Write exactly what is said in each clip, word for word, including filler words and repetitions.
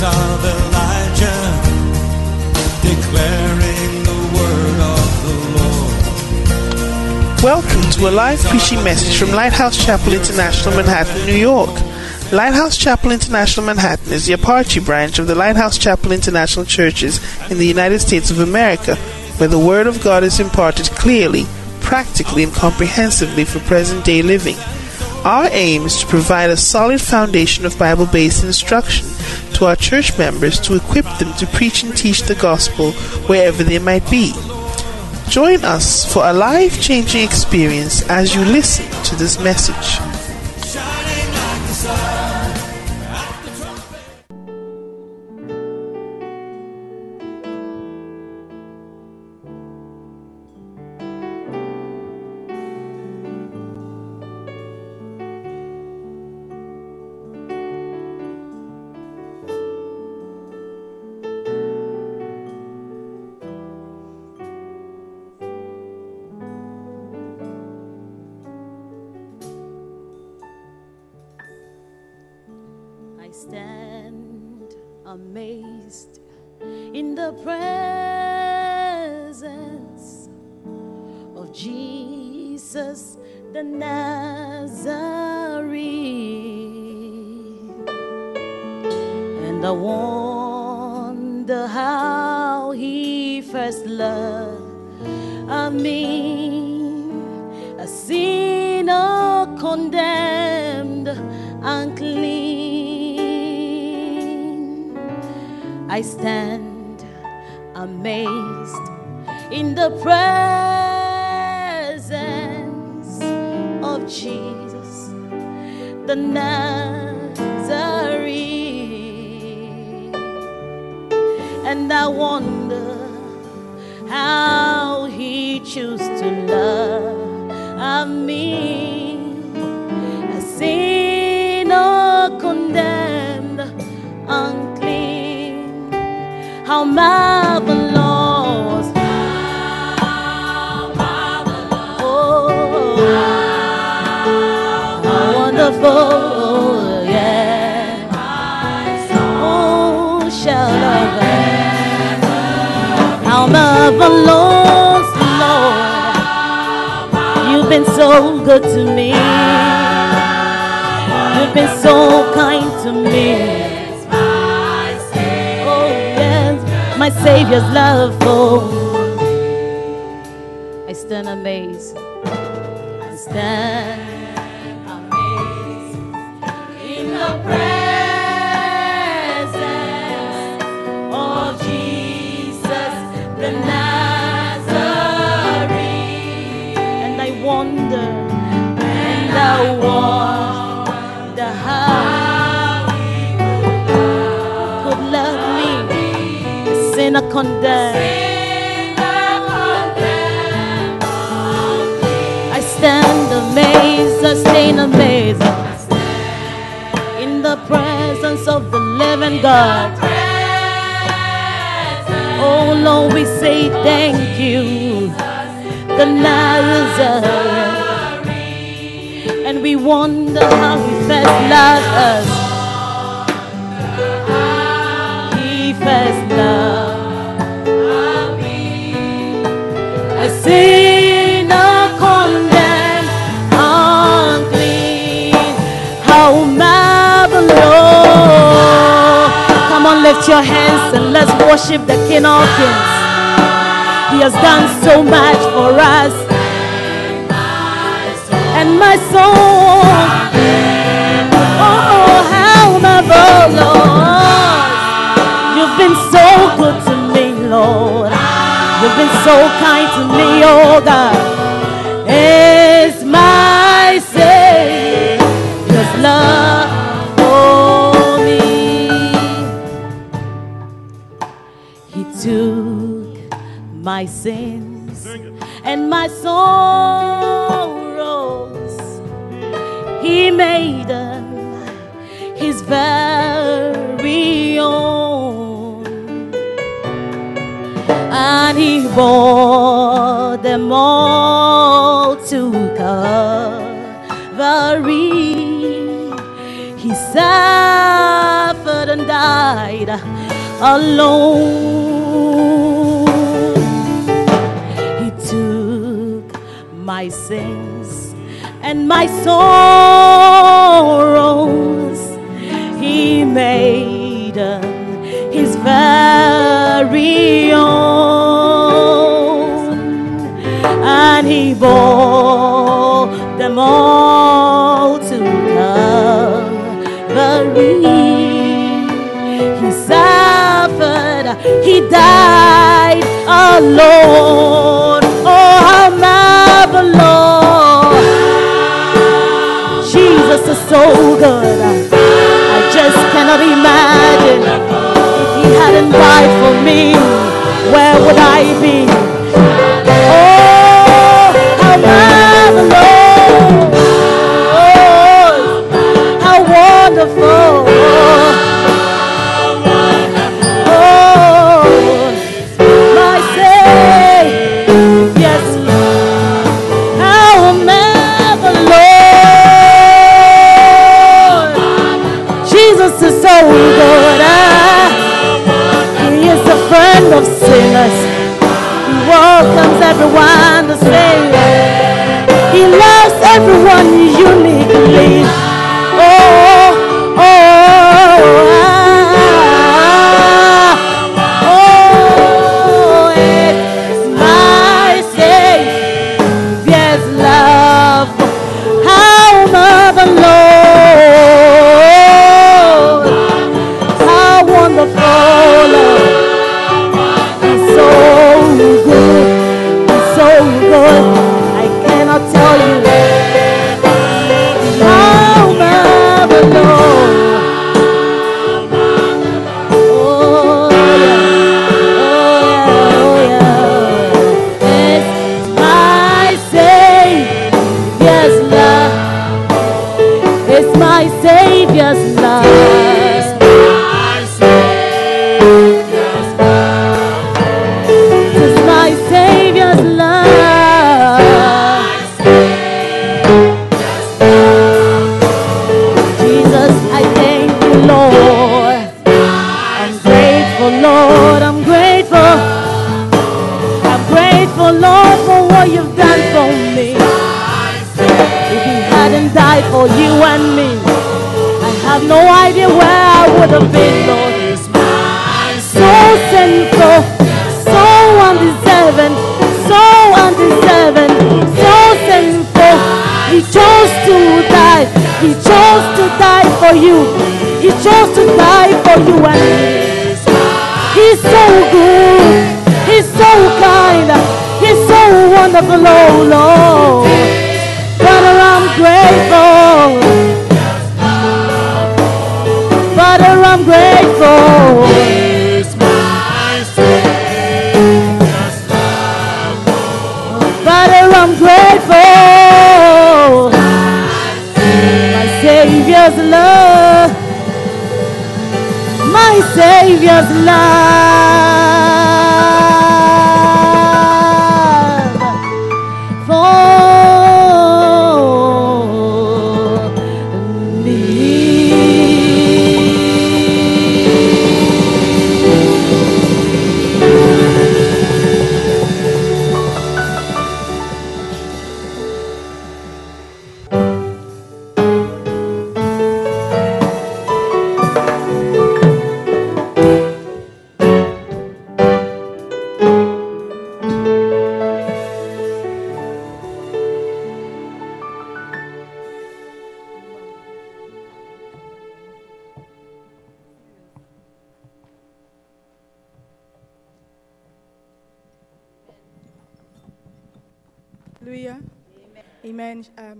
wings of Elijah, declaring the word of the Lord. Welcome to a live preaching message from Lighthouse Chapel International Manhattan, New York. Lighthouse Chapel International Manhattan is the Apache branch of the Lighthouse Chapel International Churches in the United States of America, where the Word of God is imparted clearly, practically, and comprehensively for present-day living. Our aim is to provide a solid foundation of Bible-based instruction to our church members to equip them to preach and teach the gospel wherever they might be. Join us for a life-changing experience as you listen to this message. Stand amazed in the presence of Jesus the Nazarene, and I wonder how he first loved me, a sinner condemned and clean. I stand amazed in the presence of Jesus, the Nazarene, and I wonder how he chose to love me, a sinner condemned unclean. How marvelous, how marvelous, oh, how, how wonderful, yeah, oh, shall I ever, how marvelous, Lord, you've been so good to me, you've been so kind to me. My Savior's love for me. I stand amazed. I stand amazed in the presence of Jesus the Nazarene, and I wonder, and I wonder how. Sinner condemned, I stand amazed, I stand amazed, I stand in the presence of the living God. Oh Lord, we say thank you, the Nazarene, and we wonder how He first loved us. He first loved. Sinner condemned, unclean, how marvelous. Come on, lift your hands and let's worship the King of Kings. He has done so much for us. And my soul, oh, how marvelous. You've been so good to me, Lord. You've been so kind to me, oh God. It's my Savior's love for me. He took my sins and my sorrows. He made them His very own. And He bore them all to Calvary. He suffered suffered and died alone. He took my sins and my sorrows. He made them his very own, and he bore them all to Calvary. He suffered, he died alone. Oh, how marvelous! Jesus is so good. Just cannot imagine. If he hadn't died for me, where would I be? Oh, how marvelous! Oh, how wonderful! Oh, my Savior, yes, Lord. How marvelous! Jesus is so good. Ah, he is the friend of sinners. He welcomes everyone the same. He loves everyone uniquely. Oh, oh, ah, oh, it's my Savior's love. How marvelous!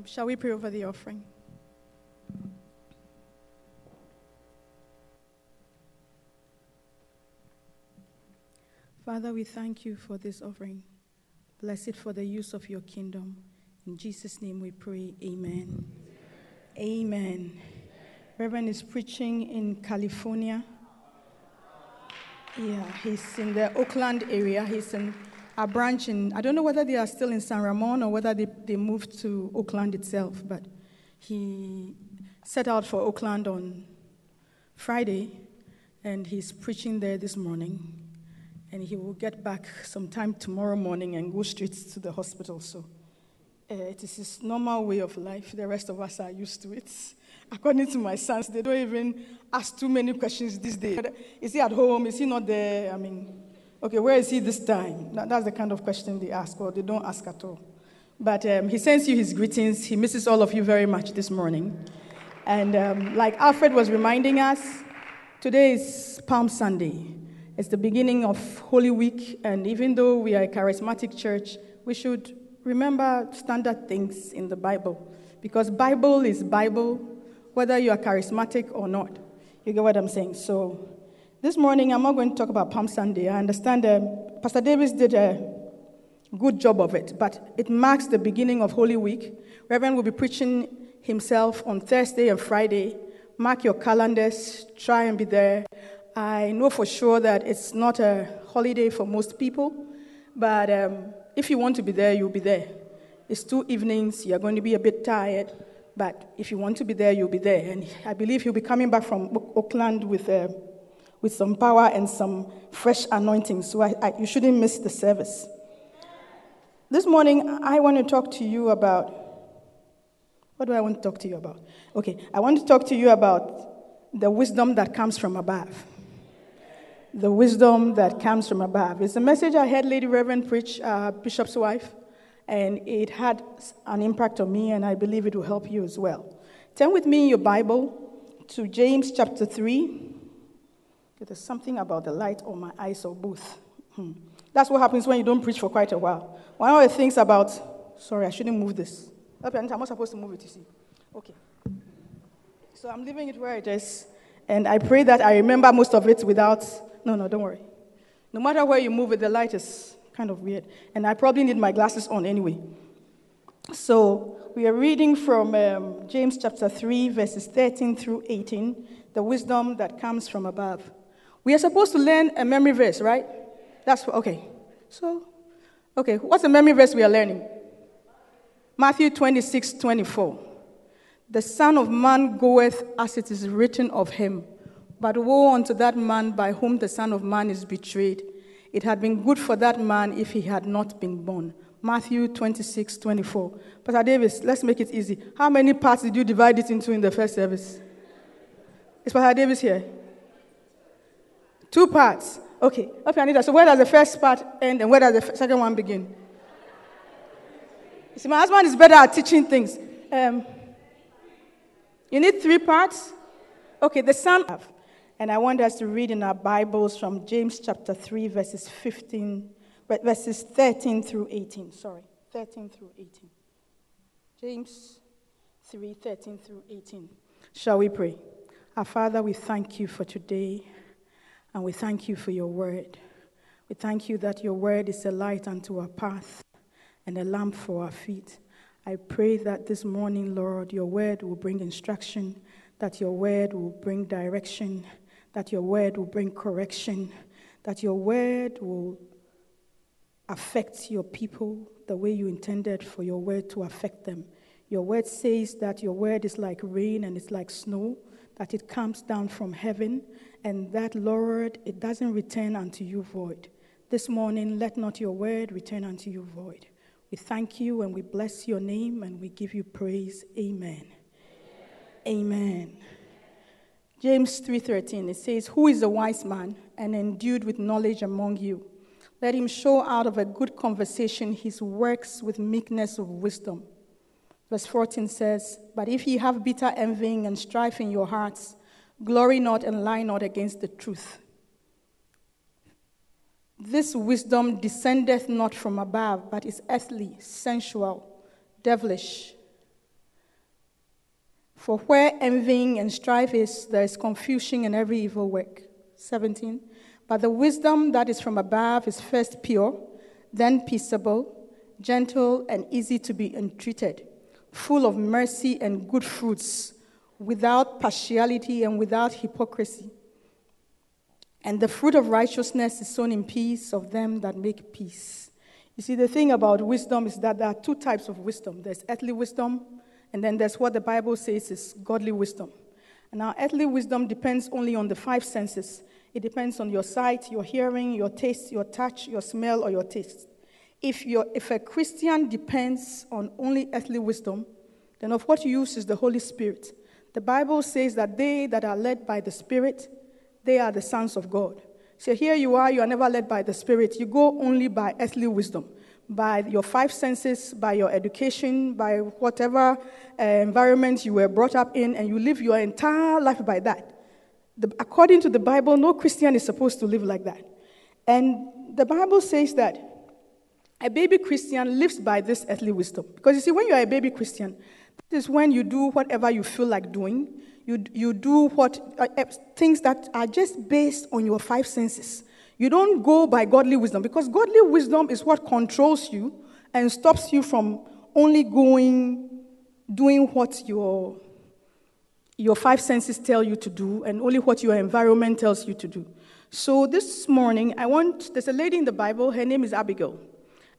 Shall we pray over the offering? Father, we thank you for this offering. Bless it for the use of your kingdom. In Jesus' name we pray, amen. Amen. Amen. Amen. Reverend is preaching in California. Yeah, he's in the Oakland area. He's in a branch in, I don't know whether they are still in San Ramon or whether they, they moved to Oakland itself, but he set out for Oakland on Friday and he's preaching there this morning, and he will get back sometime tomorrow morning and go straight to the hospital. So uh, it is his normal way of life. The rest of us are used to it. According to my sons, they don't even ask too many questions these days. Is he at home? Is he not there? I mean, okay, where is he this time? That's the kind of question they ask, or they don't ask at all. But um, he sends you his greetings. He misses all of you very much this morning. And um, like Alfred was reminding us, today is Palm Sunday. It's the beginning of Holy Week, and even though we are a charismatic church, we should remember standard things in the Bible, because Bible is Bible, whether you are charismatic or not. You get what I'm saying? So this morning, I'm not going to talk about Palm Sunday. I understand uh, Pastor Davis did a good job of it, but it marks the beginning of Holy Week. Reverend will be preaching himself on Thursday and Friday. Mark your calendars. Try and be there. I know for sure that it's not a holiday for most people, but um, if you want to be there, you'll be there. It's two evenings. You're going to be a bit tired, but if you want to be there, you'll be there. And I believe you'll be coming back from Oakland with uh, with some power and some fresh anointing, so I, I, you shouldn't miss the service. This morning, I want to talk to you about, what do I want to talk to you about? Okay, I want to talk to you about the wisdom that comes from above. The wisdom that comes from above. It's a message I heard Lady Reverend preach, uh, Bishop's wife, and it had an impact on me, and I believe it will help you as well. Turn with me in your Bible to James chapter three. There's something about the light on my eyes or booth. Hmm. That's what happens when you don't preach for quite a while. One of the things about, sorry, I shouldn't move this. Okay, Anita, I'm not supposed to move it, you see. Okay. So I'm leaving it where it is, and I pray that I remember most of it without, no, no, don't worry. No matter where you move it, the light is kind of weird, and I probably need my glasses on anyway. So we are reading from um, James chapter three, verses thirteen through eighteen, the wisdom that comes from above. We are supposed to learn a memory verse, right? That's what, okay. So, okay, what's the memory verse we are learning? Matthew twenty-six twenty-four. The Son of Man goeth as it is written of him, but woe unto that man by whom the Son of Man is betrayed. It had been good for that man if he had not been born. Matthew twenty-six twenty-four. Pastor Davis, let's make it easy. How many parts did you divide it into in the first service? Is Pastor Davis here? Two parts. Okay, okay, Anita, so where does the first part end and where does the second one begin? You see, my husband is better at teaching things. Um, you need three parts? Okay, the Son. And I want us to read in our Bibles from James chapter three, verses fifteen, verses thirteen through eighteen. Sorry, thirteen through eighteen. James three, thirteen through eighteen. Shall we pray? Our Father, we thank you for today. And we thank you for your word. We thank you that your word is a light unto our path and a lamp for our feet. I pray that this morning, Lord, your word will bring instruction, that your word will bring direction, that your word will bring correction, that your word will affect your people the way you intended for your word to affect them. Your word says that your word is like rain and it's like snow, that it comes down from heaven, and that, Lord, it doesn't return unto you void. This morning, let not your word return unto you void. We thank you and we bless your name and we give you praise. Amen. Amen. Amen. James three thirteen, it says, who is the wise man and endued with knowledge among you? Let him show out of a good conversation his works with meekness of wisdom. Verse fourteen says, but if ye have bitter envying and strife in your hearts, glory not and lie not against the truth. This wisdom descendeth not from above, but is earthly, sensual, devilish. For where envying and strife is, there is confusion in every evil work. seventeen. But the wisdom that is from above is first pure, then peaceable, gentle, and easy to be entreated, full of mercy and good fruits, without partiality and without hypocrisy. And the fruit of righteousness is sown in peace of them that make peace. You see, the thing about wisdom is that there are two types of wisdom. There's earthly wisdom, and then there's what the Bible says is godly wisdom. And our earthly wisdom depends only on the five senses. It depends on your sight, your hearing, your taste, your touch, your smell, or your taste. If, you're, if a Christian depends on only earthly wisdom, then of what use is the Holy Spirit? The Bible says that they that are led by the Spirit, they are the sons of God. So here you are, you are never led by the Spirit. You go only by earthly wisdom, by your five senses, by your education, by whatever uh, environment you were brought up in, and you live your entire life by that. The, according to the Bible, no Christian is supposed to live like that. And the Bible says that a baby Christian lives by this earthly wisdom. Because you see, when you are a baby Christian, this is when you do whatever you feel like doing. You, you do what uh, things that are just based on your five senses. You don't go by godly wisdom, because godly wisdom is what controls you and stops you from only going, doing what your, your five senses tell you to do and only what your environment tells you to do. So this morning, I want, there's a lady in the Bible, her name is Abigail,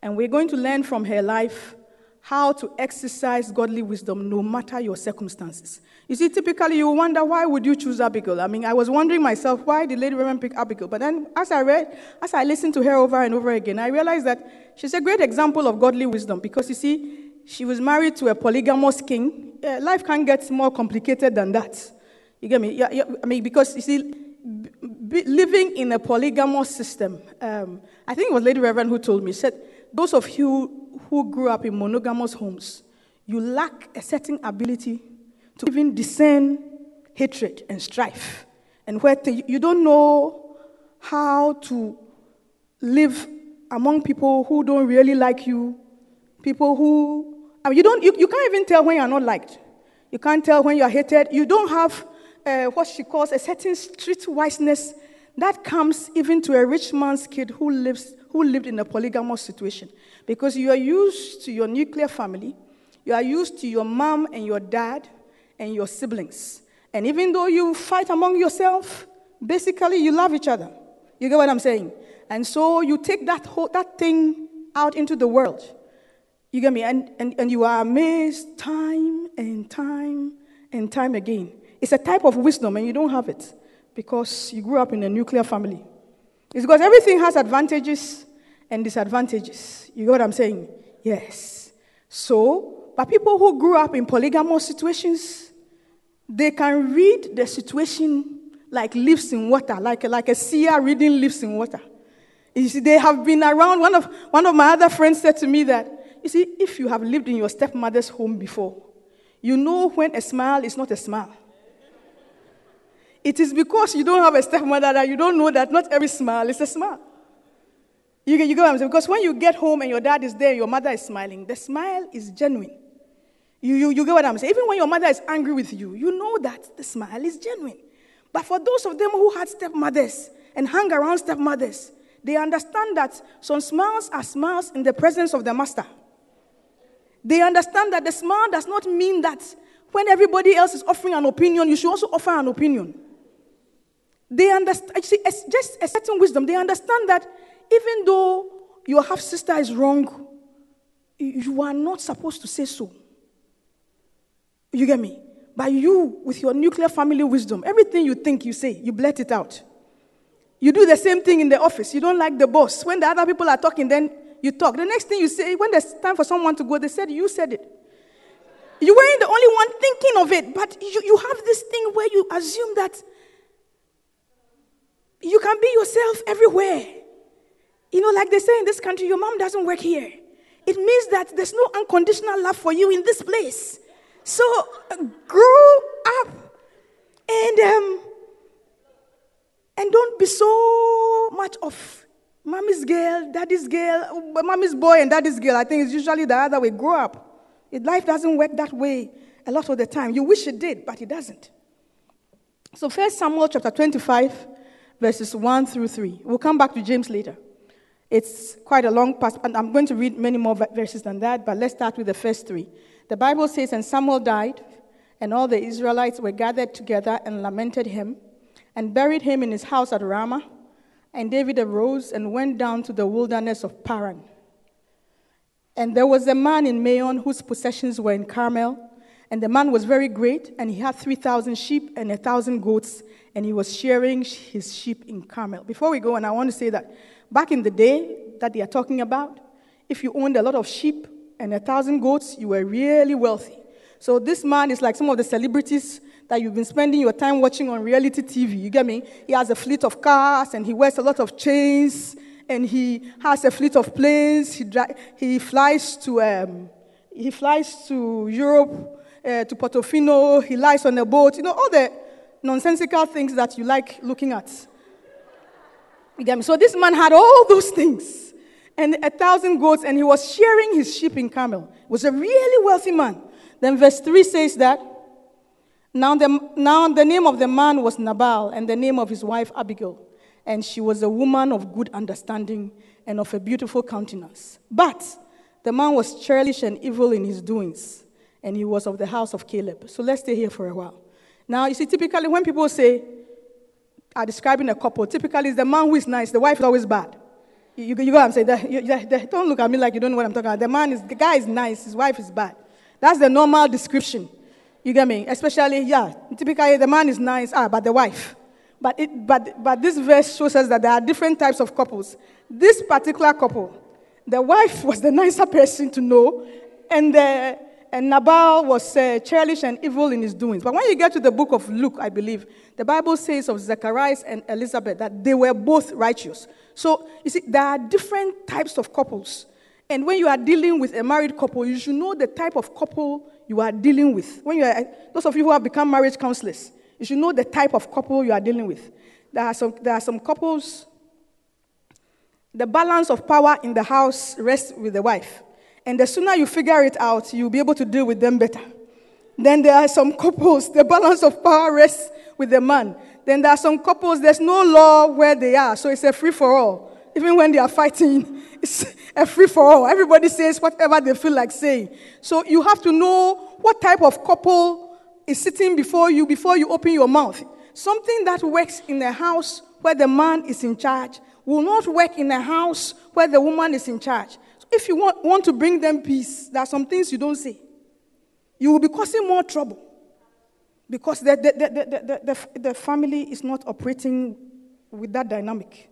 and we're going to learn from her life how to exercise godly wisdom no matter your circumstances. You see, typically you wonder, why would you choose Abigail? I mean, I was wondering myself, why did Lady Reverend pick Abigail? But then as I read, as I listened to her over and over again, I realized that she's a great example of godly wisdom, because you see, she was married to a polygamous king. Uh, life can't get more complicated than that. You get me? Yeah, yeah, I mean, because you see, b- b- living in a polygamous system, um, I think it was Lady Reverend who told me, said, those of you who grew up in monogamous homes, you lack a certain ability to even discern hatred and strife. And where to, you don't know how to live among people who don't really like you, people who, I mean, you don't, you, you can't even tell when you're not liked. You can't tell when you're hated. You don't have uh, what she calls a certain street wiseness that comes even to a rich man's kid who lives who lived in a polygamous situation. Because you are used to your nuclear family, you are used to your mom and your dad and your siblings. And even though you fight among yourself, basically you love each other. You get what I'm saying? And so you take that whole, that thing out into the world. You get me? And, and, and you are amazed time and time and time again. It's a type of wisdom and you don't have it because you grew up in a nuclear family. It's because everything has advantages and disadvantages. You know what I'm saying? Yes. So, but people who grew up in polygamous situations, they can read the situation like leaves in water, like, like a seer reading leaves in water. You see, they have been around. One of, one of my other friends said to me that, you see, if you have lived in your stepmother's home before, you know when a smile is not a smile. It is because you don't have a stepmother that you don't know that not every smile is a smile. You get, you get what I'm saying? Because when you get home and your dad is there, your mother is smiling, the smile is genuine. You, you, you get what I'm saying? Even when your mother is angry with you, you know that the smile is genuine. But for those of them who had stepmothers and hung around stepmothers, they understand that some smiles are smiles in the presence of the master. They understand that the smile does not mean that when everybody else is offering an opinion, you should also offer an opinion. They understand, see, it's just a certain wisdom. They understand that even though your half-sister is wrong, you are not supposed to say so. You get me? But you, with your nuclear family wisdom, everything you think you say, you blurt it out. You do the same thing in the office. You don't like the boss. When the other people are talking, then you talk. The next thing you say, when there's time for someone to go, they said, you said it. You weren't the only one thinking of it, but you, you have this thing where you assume that you can be yourself everywhere. You know, like they say in this country, your mom doesn't work here. It means that there's no unconditional love for you in this place. So uh, grow up and um, and don't be so much of mommy's girl, daddy's girl, mommy's boy and daddy's girl. I think it's usually the other way. Grow up. Life doesn't work that way a lot of the time. You wish it did, but it doesn't. So First Samuel chapter twenty-five, verses one through three. We'll come back to James later. It's quite a long passage, and I'm going to read many more verses than that, but let's start with the first three. The Bible says, and Samuel died, and all the Israelites were gathered together and lamented him, and buried him in his house at Ramah. And David arose and went down to the wilderness of Paran. And there was a man in Maon whose possessions were in Carmel, And the man was very great, and he had three thousand sheep and one thousand goats, and he was shearing his sheep in Carmel. Before we go, and I want to say that back in the day that they are talking about, if you owned a lot of sheep and one thousand goats, you were really wealthy. So this man is like some of the celebrities that you've been spending your time watching on reality T V, you get me? He has a fleet of cars, and he wears a lot of chains, and he has a fleet of planes. He, dri- he, flies, to, um, he flies to Europe, Uh, to Portofino, he lies on a boat, you know, all the nonsensical things that you like looking at. So this man had all those things, and a thousand goats, and he was shearing his sheep in Carmel. He was a really wealthy man. Then verse three says that, now the, now the name of the man was Nabal, and the name of his wife Abigail, and she was a woman of good understanding and of a beautiful countenance. But the man was churlish and evil in his doings, and he was of the house of Caleb. So let's stay here for a while. Now, you see, typically when people say, are describing a couple, typically it's the man who is nice, the wife is always bad. You, you, you know what I'm saying? The, you, the, don't look at me like you don't know what I'm talking about. The man is, the guy is nice, his wife is bad. That's the normal description. You get me? Especially, yeah, typically the man is nice, ah, but the wife. But, it, but, but this verse shows us that there are different types of couples. This particular couple, the wife was the nicer person to know, and the... And Nabal was uh, churlish and evil in his doings. But when you get to the book of Luke, I believe, the Bible says of Zacharias and Elizabeth that they were both righteous. So, you see, there are different types of couples. And when you are dealing with a married couple, you should know the type of couple you are dealing with. When you are, those of you who have become marriage counselors, you should know the type of couple you are dealing with. There are some, there are some couples, the balance of power in the house rests with the wife. And the sooner you figure it out, you'll be able to deal with them better. Then there are some couples, the balance of power rests with the man. Then there are some couples, there's no law where they are, so it's a free-for-all. Even when they are fighting, it's a free-for-all. Everybody says whatever they feel like saying. So you have to know what type of couple is sitting before you before you open your mouth. Something that works in a house where the man is in charge will not work in a house where the woman is in charge. If you want, want to bring them peace, there are some things you don't say. You will be causing more trouble because the, the, the, the, the, the family is not operating with that dynamic.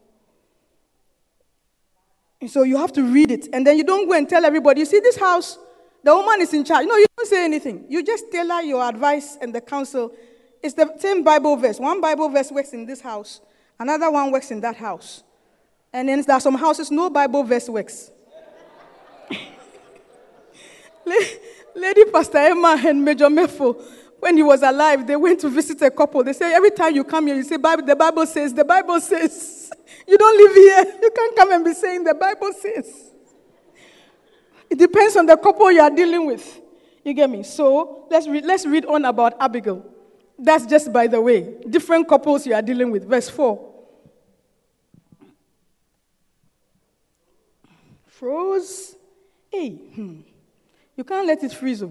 And so you have to read it. And then you don't go and tell everybody, you see this house, the woman is in charge. No, you don't say anything. You just tailor your advice and the counsel. It's the same Bible verse. One Bible verse works in this house. Another one works in that house. And then there are some houses, no Bible verse works. Lady Pastor Emma and Major Mefo, when he was alive, they went to visit a couple. They say, every time you come here, you say, Bible, the Bible says, the Bible says. You don't live here. You can't come and be saying the Bible says. It depends on the couple you are dealing with. You get me? So let's read, let's read on about Abigail. That's just by the way. Different couples you are dealing with. Verse four. Froze. Hey, hmm. You can't let it freeze.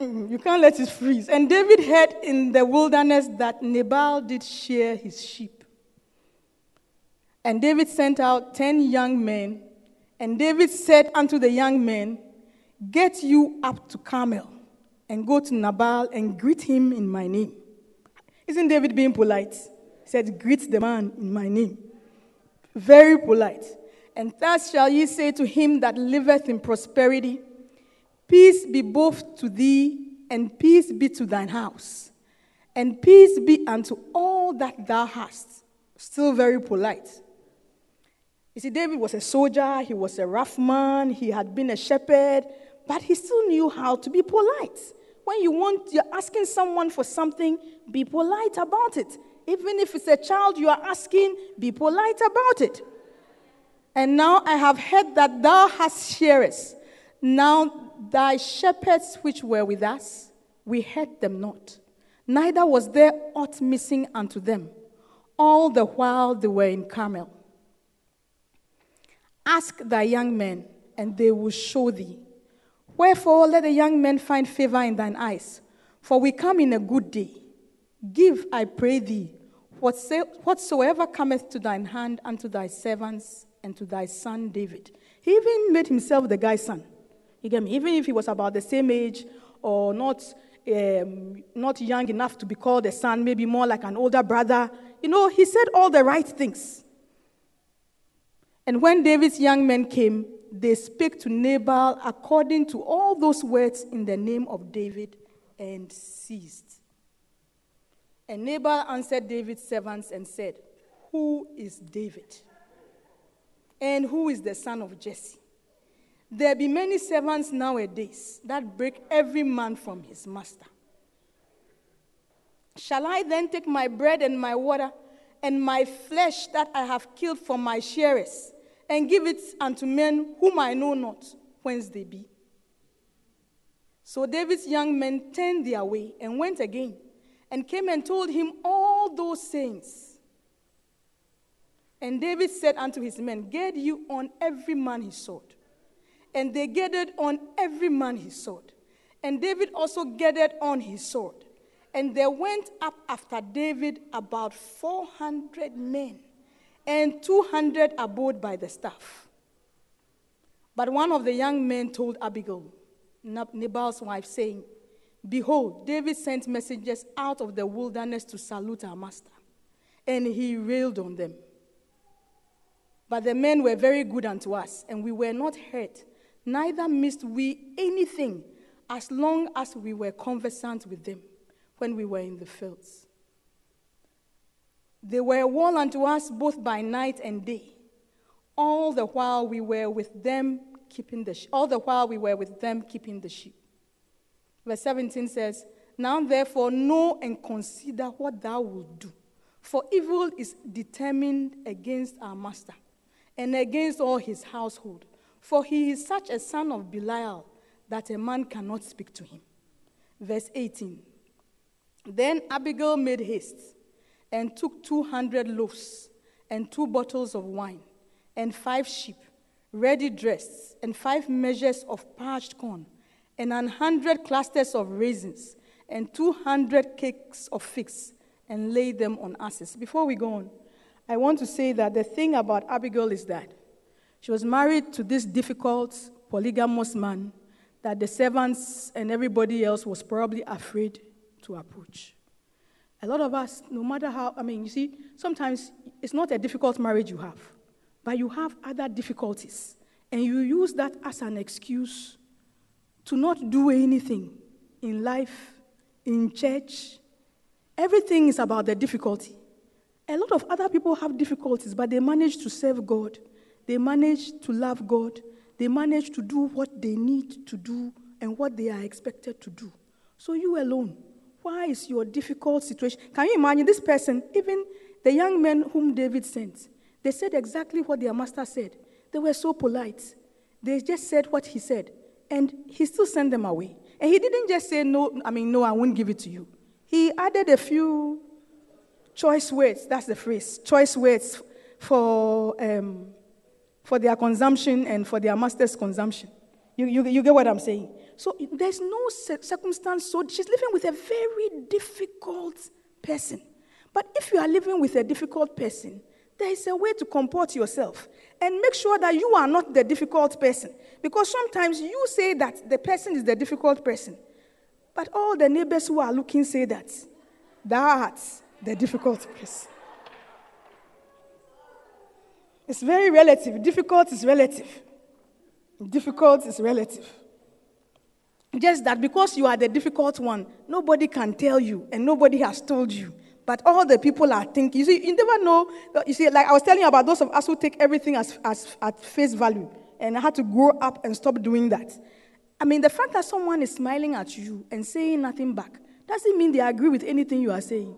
You can't let it freeze. And David heard in the wilderness that Nabal did shear his sheep. And David sent out ten young men. And David said unto the young men, get you up to Carmel and go to Nabal and greet him in my name. Isn't David being polite? He said, greet the man in my name. Very polite. And thus shall ye say to him that liveth in prosperity, peace be both to thee, and peace be to thine house, and peace be unto all that thou hast. Still very polite. You see, David was a soldier, he was a rough man, he had been a shepherd, but he still knew how to be polite. When you want, you're asking someone for something, be polite about it. Even if it's a child you are asking, be polite about it. And now I have heard that thou hast shearers. Now thy shepherds which were with us, we heard them not. Neither was there aught missing unto them, all the while they were in Carmel. Ask thy young men, and they will show thee. Wherefore let the young men find favor in thine eyes, for we come in a good day. Give, I pray thee, whatsoever cometh to thine hand unto thy servants, and to thy son David. He even made himself the guy's son. You get me? Even if he was about the same age or not um, not young enough to be called a son, maybe more like an older brother. You know, he said all the right things. And when David's young men came, they spake to Nabal according to all those words in the name of David and ceased. And Nabal answered David's servants and said, Who is David? And who is the son of Jesse? There be many servants nowadays that break every man from his master. Shall I then take my bread and my water and my flesh that I have killed for my shearers and give it unto men whom I know not whence they be? So David's young men turned their way and went again and came and told him all those sayings. And David said unto his men, Gird you on every man his sword. And they girded on every man his sword. And David also girded on his sword. And there went up after David about four hundred men, and two hundred abode by the staff. But one of the young men told Abigail, Nabal's wife, saying, Behold, David sent messengers out of the wilderness to salute our master, and he railed on them. But the men were very good unto us, and we were not hurt, neither missed we anything, as long as we were conversant with them when we were in the fields. They were a wall unto us both by night and day, all the while we were with them keeping the sh- all the while we were with them keeping the sheep. Verse seventeen says, Now therefore know and consider what thou wilt do, for evil is determined against our master, and against all his household, for he is such a son of Belial that a man cannot speak to him. Verse eighteen, Then Abigail made haste, and took two hundred loaves, and two bottles of wine, and five sheep, ready dressed, and five measures of parched corn, and an hundred clusters of raisins, and two hundred cakes of figs, and laid them on asses. Before we go on, I want to say that the thing about Abigail is that she was married to this difficult, polygamous man that the servants and everybody else was probably afraid to approach. A lot of us, no matter how, I mean, you see, sometimes it's not a difficult marriage you have, but you have other difficulties, and you use that as an excuse to not do anything in life, in church. Everything is about the difficulty. A lot of other people have difficulties, but they manage to serve God. They manage to love God. They manage to do what they need to do and what they are expected to do. So you alone, why is your difficult situation? Can you imagine this person, even the young men whom David sent, they said exactly what their master said. They were so polite. They just said what he said, and he still sent them away. And he didn't just say, no, I mean, no, I won't give it to you. He added a few choice words, that's the phrase, choice words for um, for their consumption and for their master's consumption. You, you, you get what I'm saying? So there's no circumstance, so she's living with a very difficult person. But if you are living with a difficult person, there is a way to comport yourself and make sure that you are not the difficult person. Because sometimes you say that the person is the difficult person, but all the neighbors who are looking say that thou art the difficult person. It's very relative. Difficult is relative. Difficult is relative. Just that because you are the difficult one, nobody can tell you and nobody has told you. But all the people are thinking. You see, you never know. You see, like I was telling you about those of us who take everything as, as at face value. And I had to grow up and stop doing that. I mean, the fact that someone is smiling at you and saying nothing back doesn't mean they agree with anything you are saying.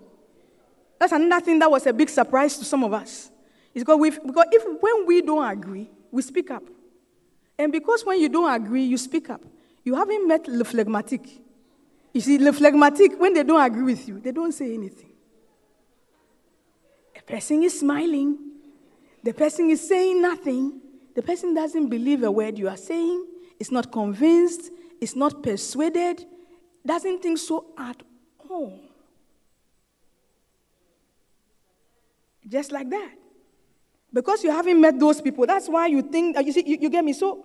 That's another thing that was a big surprise to some of us. It's because, we've, because if when we don't agree, we speak up. And because when you don't agree, you speak up. You haven't met the phlegmatic. You see, the phlegmatic, when they don't agree with you, they don't say anything. The person is smiling. The person is saying nothing. The person doesn't believe a word you are saying. It's not convinced. It's not persuaded. Doesn't think so at all. Just like that. Because you haven't met those people, that's why you think, you see, you, you get me? So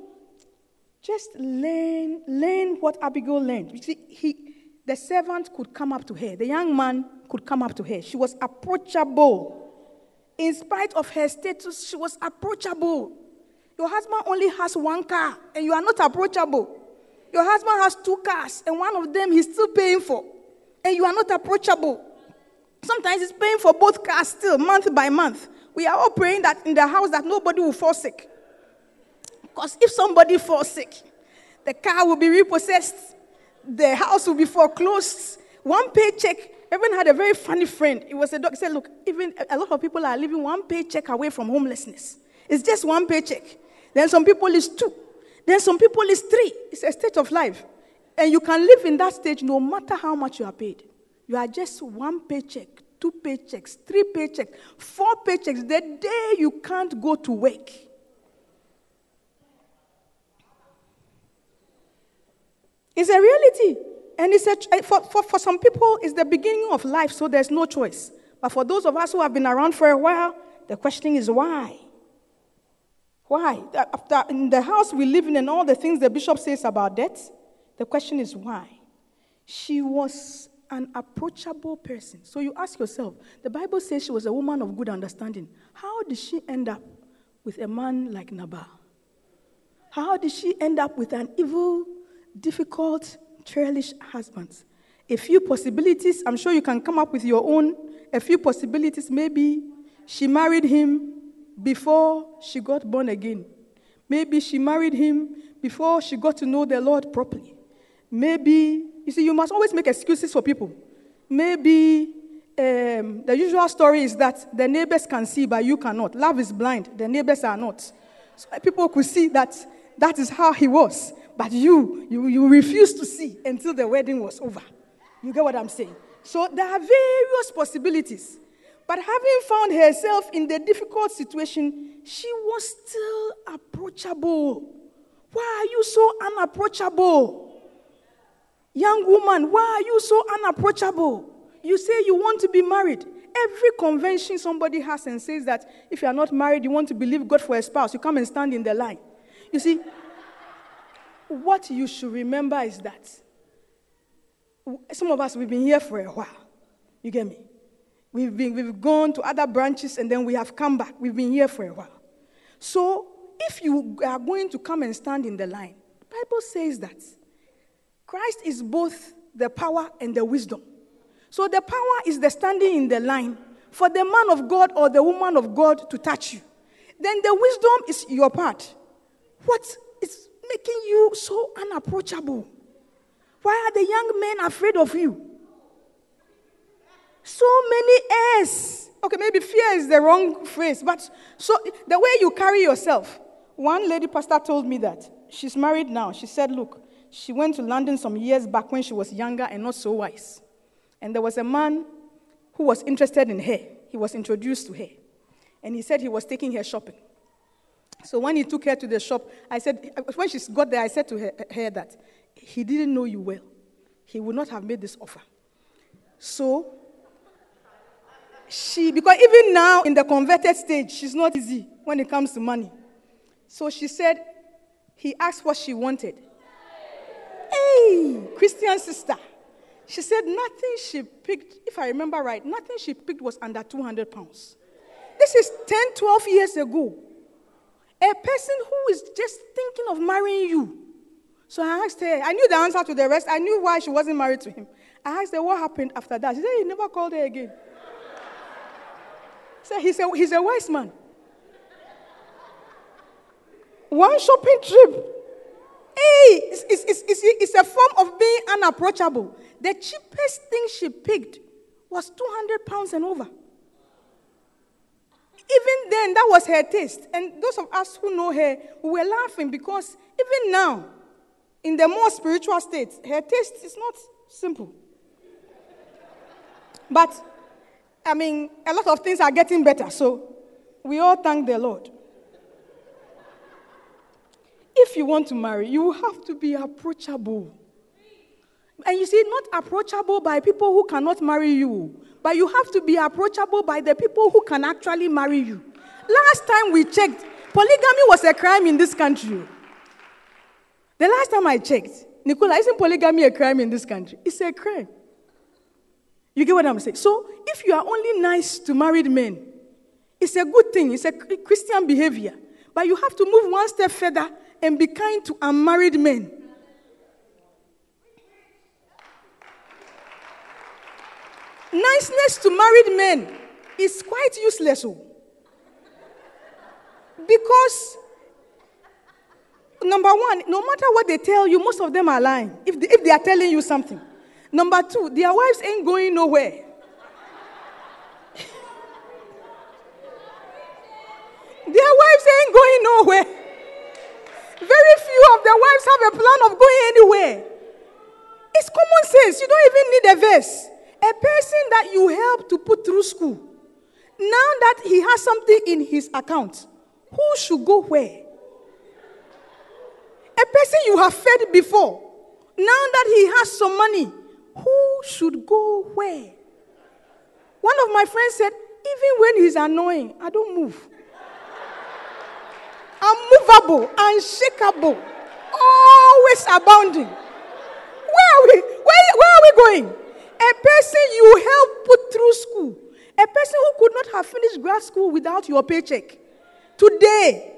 Just learn, learn what Abigail learned. You see, he, the servant could come up to her. The young man could come up to her. She was approachable. In spite of her status, she was approachable. Your husband only has one car, and you are not approachable. Your husband has two cars, and one of them he's still paying for, and you are not approachable. Sometimes he's paying for both cars still, month by month. We are all praying that in the house that nobody will fall sick. Because if somebody falls sick, the car will be repossessed. The house will be foreclosed. One paycheck. Reverend had a very funny friend. It was a doctor. He said, look, even a lot of people are living one paycheck away from homelessness. It's just one paycheck. Then some people is two. Then some people is three. It's a state of life. And you can live in that stage no matter how much you are paid. You are just one paycheck, two paychecks, three paychecks, four paychecks. The day you can't go to work. It's a reality. And it's a, for, for, for some people, it's the beginning of life, so there's no choice. But for those of us who have been around for a while, the question is why? Why? After, in the house we live in and all the things the bishop says about death, the question is why? She was an approachable person. So you ask yourself, the Bible says she was a woman of good understanding. How did she end up with a man like Nabal? How did she end up with an evil, difficult, churlish husbands? A few possibilities. I'm sure you can come up with your own. A few possibilities. Maybe she married him before she got born again. Maybe she married him before she got to know the Lord properly. Maybe, you see, you must always make excuses for people. Maybe um, the usual story is that the neighbors can see, but you cannot. Love is blind. The neighbors are not. So people could see that that is how he was. But you, you, you refused to see until the wedding was over. You get what I'm saying? So there are various possibilities. But having found herself in the difficult situation, she was still approachable. Why are you so unapproachable? Young woman, why are you so unapproachable? You say you want to be married. Every convention somebody has and says that if you are not married, you want to believe God for a spouse. You come and stand in the line. You see, what you should remember is that some of us, we've been here for a while. You get me? We've been, we've gone to other branches and then we have come back. We've been here for a while. So if you are going to come and stand in the line, the Bible says that Christ is both the power and the wisdom. So the power is the standing in the line for the man of God or the woman of God to touch you. Then the wisdom is your part. What is making you so unapproachable? Why are the young men afraid of you? So many airs. Okay, maybe fear is the wrong phrase, but so the way you carry yourself. One lady pastor told me that she's married now. She said, look, she went to London some years back when she was younger and not so wise. And there was a man who was interested in her. He was introduced to her. And he said he was taking her shopping. So when he took her to the shop, I said, when she got there, I said to her, her that he didn't know you well. He would not have made this offer. So she, because even now in the converted stage, she's not easy when it comes to money. So she said, he asked what she wanted. Hey, Christian sister. She said nothing she picked, if I remember right, nothing she picked was under two hundred pounds. This is ten, twelve years ago. A person who is just thinking of marrying you. So I asked her, I knew the answer to the rest. I knew why she wasn't married to him. I asked her what happened after that. She said, he never called her again. So he said, he's a wise man. One shopping trip. Hey, it's, it's, it's, it's, it's a form of being unapproachable. The cheapest thing she picked was two hundred pounds and over. Even then, that was her taste. And those of us who know her, we were laughing because even now, in the more spiritual states, her taste is not simple. But, I mean, a lot of things are getting better. So, we all thank the Lord. If you want to marry, you have to be approachable. And you see, not approachable by people who cannot marry you. But you have to be approachable by the people who can actually marry you. Last time we checked, polygamy was a crime in this country. The last time I checked, Nicola, isn't polygamy a crime in this country? It's a crime. You get what I'm saying? So if you are only nice to married men, it's a good thing. It's a Christian behavior. But you have to move one step further and be kind to unmarried men. Niceness to married men is quite useless. Because, number one, no matter what they tell you, most of them are lying. If they, if they are telling you something. Number two, their wives ain't going nowhere. Their wives ain't going nowhere. Very few of their wives have a plan of going anywhere. It's common sense. You don't even need a verse. A person that you help to put through school, now that he has something in his account, who should go where? A person you have fed before, now that he has some money, who should go where? One of my friends said, even when he's annoying, I don't move. I'm movable, unshakable, always abounding. Where are we? Where, where are we going? A person you help put through school, a person who could not have finished grad school without your paycheck. Today,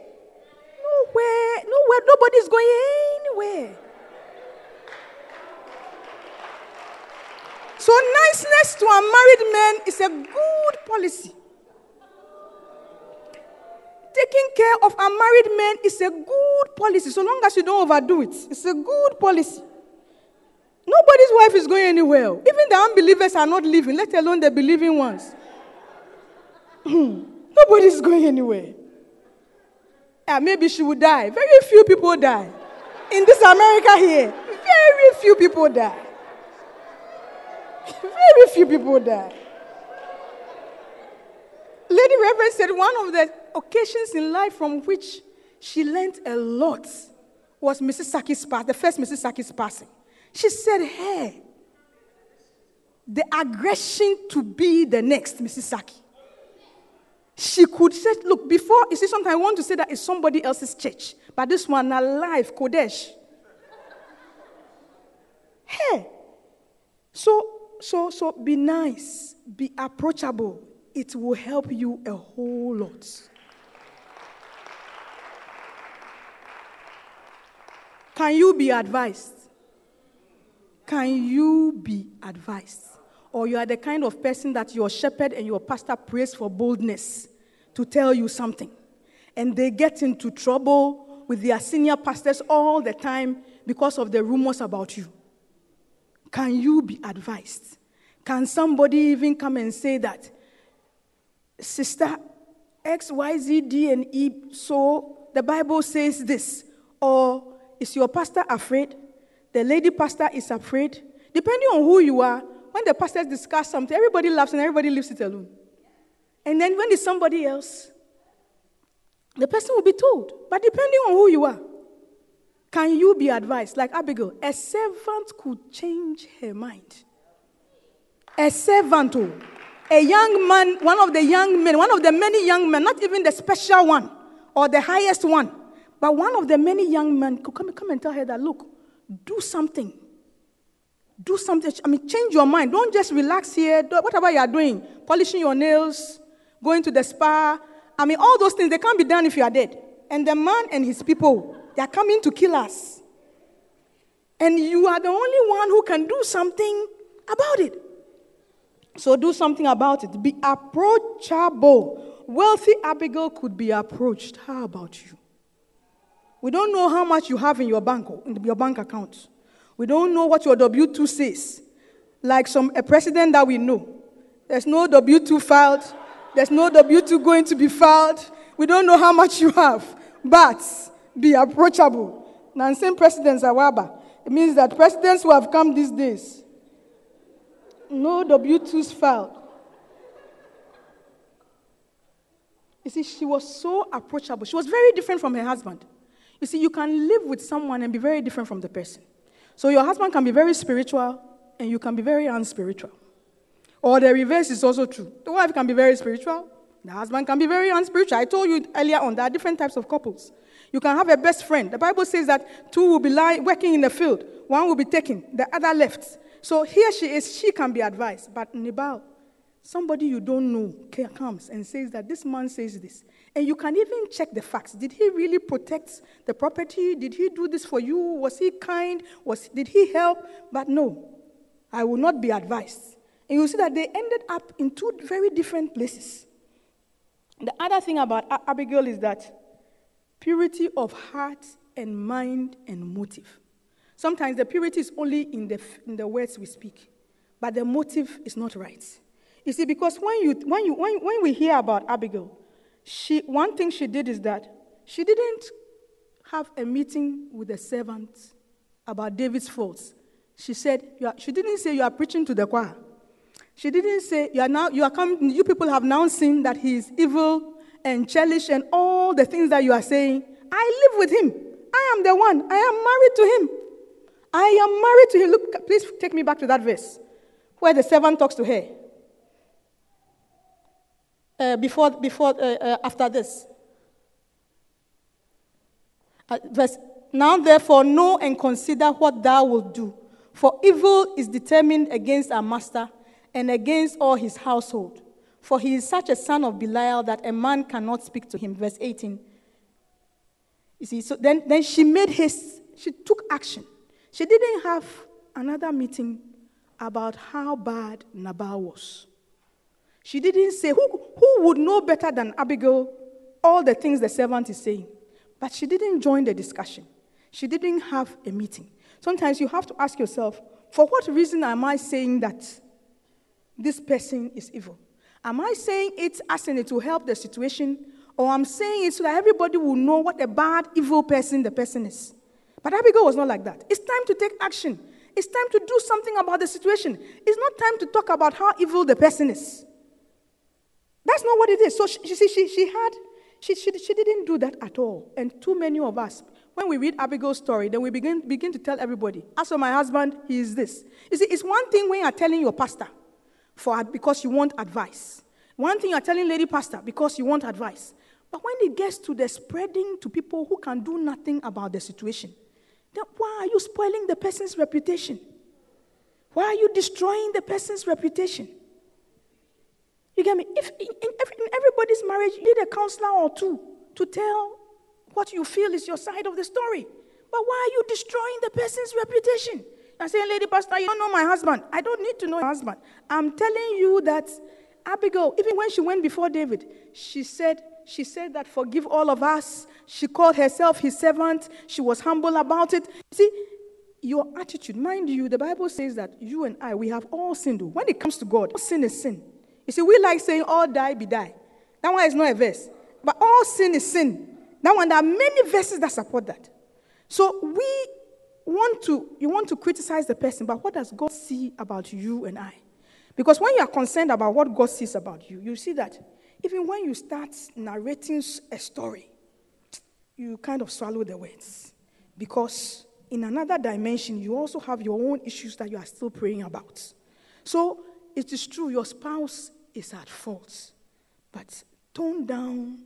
nowhere, nowhere, nobody's going anywhere. So niceness to unmarried men is a good policy. Taking care of unmarried men is a good policy, so long as you don't overdo it. It's a good policy. Nobody's wife is going anywhere. Even the unbelievers are not leaving, let alone the believing ones. Nobody's going anywhere. Yeah, maybe she would die. Very few people die. In this America here, very few people die. Very few people die. Lady Reverend said one of the occasions in life from which she learned a lot was Missus Saki's passing, the first Missus Saki's passing. She said, hey, the aggression to be the next Missus Saki. She could say, look, before, you see, sometimes I want to say that it's somebody else's church, but this one, alive, Kodesh. Hey, so, so, so be nice, be approachable. It will help you a whole lot. Can you be advised? Can you be advised? Or you are the kind of person that your shepherd and your pastor prays for boldness to tell you something. And they get into trouble with their senior pastors all the time because of the rumors about you. Can you be advised? Can somebody even come and say that, Sister X, Y, Z, D, and E, so the Bible says this? Or is your pastor afraid? The lady pastor is afraid. Depending on who you are, when the pastors discuss something, everybody laughs and everybody leaves it alone. And then when it's somebody else, the person will be told. But depending on who you are, can you be advised? Like Abigail, a servant could change her mind. A servant, oh, a young man, one of the young men, one of the many young men, not even the special one or the highest one, but one of the many young men could come, come and tell her that, look, do something. Do something. I mean, change your mind. Don't just relax here. Whatever you are doing, polishing your nails, going to the spa. I mean, all those things, they can't be done if you are dead. And the man and his people, they are coming to kill us. And you are the only one who can do something about it. So do something about it. Be approachable. Wealthy Abigail could be approached. How about you? We don't know how much you have in your bank, in your bank account. We don't know what your W two says. Like some a president that we know. There's no W two filed. There's no W two going to be filed. We don't know how much you have. But be approachable. Nansen presidents are waba. It means that presidents who have come these days, no W twos filed. You see, she was so approachable. She was very different from her husband. You see, you can live with someone and be very different from the person. So your husband can be very spiritual, and you can be very unspiritual. Or the reverse is also true. The wife can be very spiritual. The husband can be very unspiritual. I told you earlier on, there are different types of couples. You can have a best friend. The Bible says that two will be lying, working in the field. One will be taken, the other left. So here she is. She can be advised. But Nabal, somebody you don't know comes and says that this man says this. And you can even check the facts. Did he really protect the property? Did he do this for you? Was he kind? Was, did he help? But no, I will not be advised. And you see that they ended up in two very different places. The other thing about Abigail is that purity of heart and mind and motive. Sometimes the purity is only in the, in the words we speak, but the motive is not right. You see, because when you when you when, when we hear about Abigail, she one thing she did is that she didn't have a meeting with the servants about David's faults. She said, you are, she didn't say you are preaching to the choir. She didn't say you are now you are coming. You people have now seen that he is evil and churlish and all the things that you are saying. I live with him. I am the one. I am married to him. I am married to him. Look, please take me back to that verse where the servant talks to her. Uh, before, before, uh, uh, after this. Uh, verse, now therefore know and consider what thou wilt do, for evil is determined against our master and against all his household, for he is such a son of Belial that a man cannot speak to him. Verse eighteen. You see, so then, then she made haste. She took action. She didn't have another meeting about how bad Nabal was. She didn't say, who, who would know better than Abigail all the things the servant is saying? But she didn't join the discussion. She didn't have a meeting. Sometimes you have to ask yourself, for what reason am I saying that this person is evil? Am I saying it as in it will help the situation? Or I'm saying it so that everybody will know what a bad, evil person the person is? But Abigail was not like that. It's time to take action. It's time to do something about the situation. It's not time to talk about how evil the person is. That's not what it is. So she, she, she, she had, she, she, she didn't do that at all. And too many of us, when we read Abigail's story, then we begin, begin to tell everybody, as for my husband, he is this. You see, it's one thing when you are telling your pastor for because you want advice. One thing you are telling lady pastor because you want advice. But when it gets to the spreading to people who can do nothing about the situation, then why are you spoiling the person's reputation? Why are you destroying the person's reputation? You get me? If in, every, in everybody's marriage, you need a counselor or two to tell what you feel is your side of the story. But why are you destroying the person's reputation? I'm saying, lady pastor, you don't know my husband. I don't need to know my husband. I'm telling you that Abigail, even when she went before David, she said, she said that forgive all of us. She called herself his servant. She was humble about it. See, your attitude, mind you, the Bible says that you and I, we have all sinned. When it comes to God, sin is sin. You see, we like saying, all die, be die. That one is not a verse. But all sin is sin. That one, there are many verses that support that. So we want to, you want to criticize the person, but what does God see about you and I? Because when you are concerned about what God sees about you, you see that even when you start narrating a story, you kind of swallow the words. Because in another dimension, you also have your own issues that you are still praying about. So it is true, your spouse is at fault. But tone down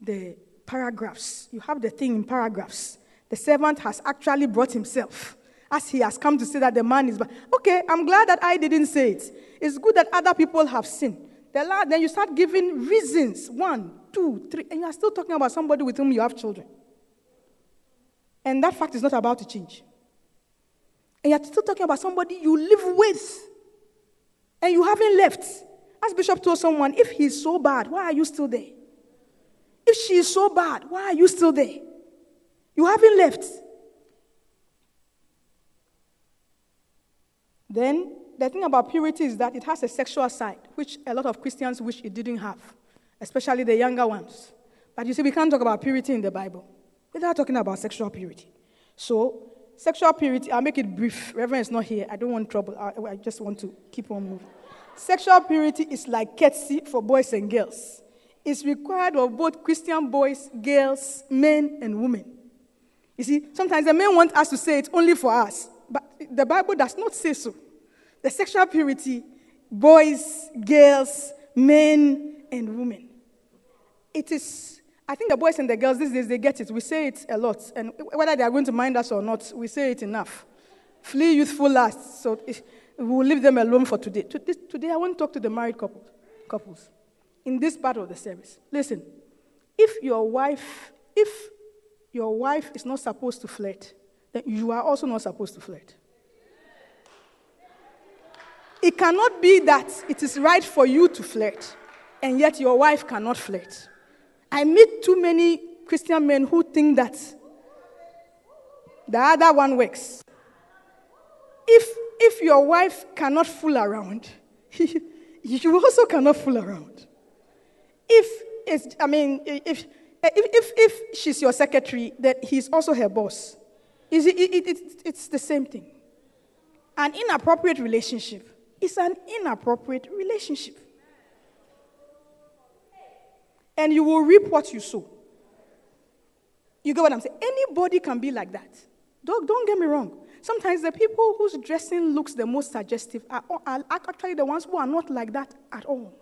the paragraphs. You have the thing in paragraphs. The servant has actually brought himself, as he has come to say that the man is bad. Okay, I'm glad that I didn't say it. It's good that other people have sinned. Then you start giving reasons, one, two, three, and you are still talking about somebody with whom you have children. And that fact is not about to change. And you are still talking about somebody you live with. And you haven't left. As Bishop told someone, if he's so bad, why are you still there? If she is so bad, why are you still there? You haven't left. Then, the thing about purity is that it has a sexual side, which a lot of Christians wish it didn't have, especially the younger ones. But you see, we can't talk about purity in the Bible without talking about sexual purity. So, sexual purity, I'll make it brief. Reverend is not here. I don't want trouble. I, I just want to keep on moving. Sexual purity is like courtesy for boys and girls. It's required of both Christian boys, girls, men, and women. You see, sometimes the men want us to say it's only for us, but the Bible does not say so. The sexual purity, boys, girls, men, and women. It is, I think the boys and the girls these days, they get it. We say it a lot. And whether they are going to mind us or not, we say it enough. Flee youthful lusts. So if, we will leave them alone for today. Today, I want to talk to the married couple, couples in this part of the service. Listen, if your wife, if your wife is not supposed to flirt, then you are also not supposed to flirt. It cannot be that it is right for you to flirt, and yet your wife cannot flirt. I meet too many Christian men who think that the other one works. If if your wife cannot fool around, you also cannot fool around. If it's, I mean, if, if if if she's your secretary, then he's also her boss. It's, it, it, it's the same thing. An inappropriate relationship is an inappropriate relationship. And you will reap what you sow. You get what I'm saying? Anybody can be like that. Don't, don't get me wrong. Sometimes the people whose dressing looks the most suggestive are, are actually the ones who are not like that at all.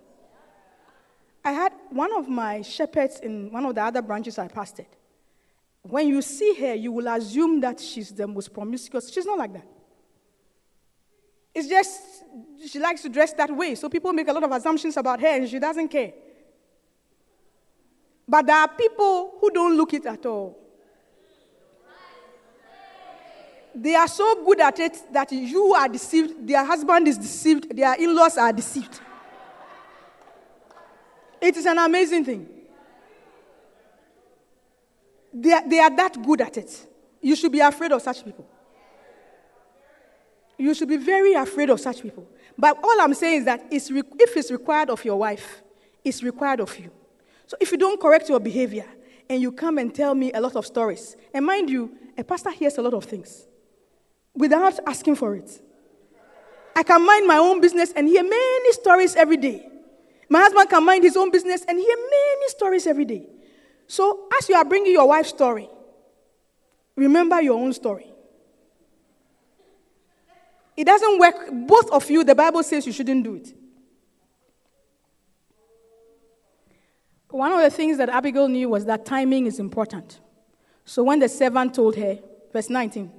I had one of my shepherds in one of the other branches I pastored. When you see her, you will assume that she's the most promiscuous. She's not like that. It's just she likes to dress that way, so people make a lot of assumptions about her, and she doesn't care. But there are people who don't look it at all. They are so good at it that you are deceived, their husband is deceived, their in-laws are deceived. It is an amazing thing. They are, they are that good at it. You should be afraid of such people. You should be very afraid of such people. But all I'm saying is that it's re- if it's required of your wife, it's required of you. So if you don't correct your behavior, and you come and tell me a lot of stories, and mind you, a pastor hears a lot of things without asking for it. I can mind my own business and hear many stories every day. My husband can mind his own business and hear many stories every day. So as you are bringing your wife's story, remember your own story. It doesn't work. Both of you, the Bible says you shouldn't do it. One of the things that Abigail knew was that timing is important. So when the servant told her, verse nineteen,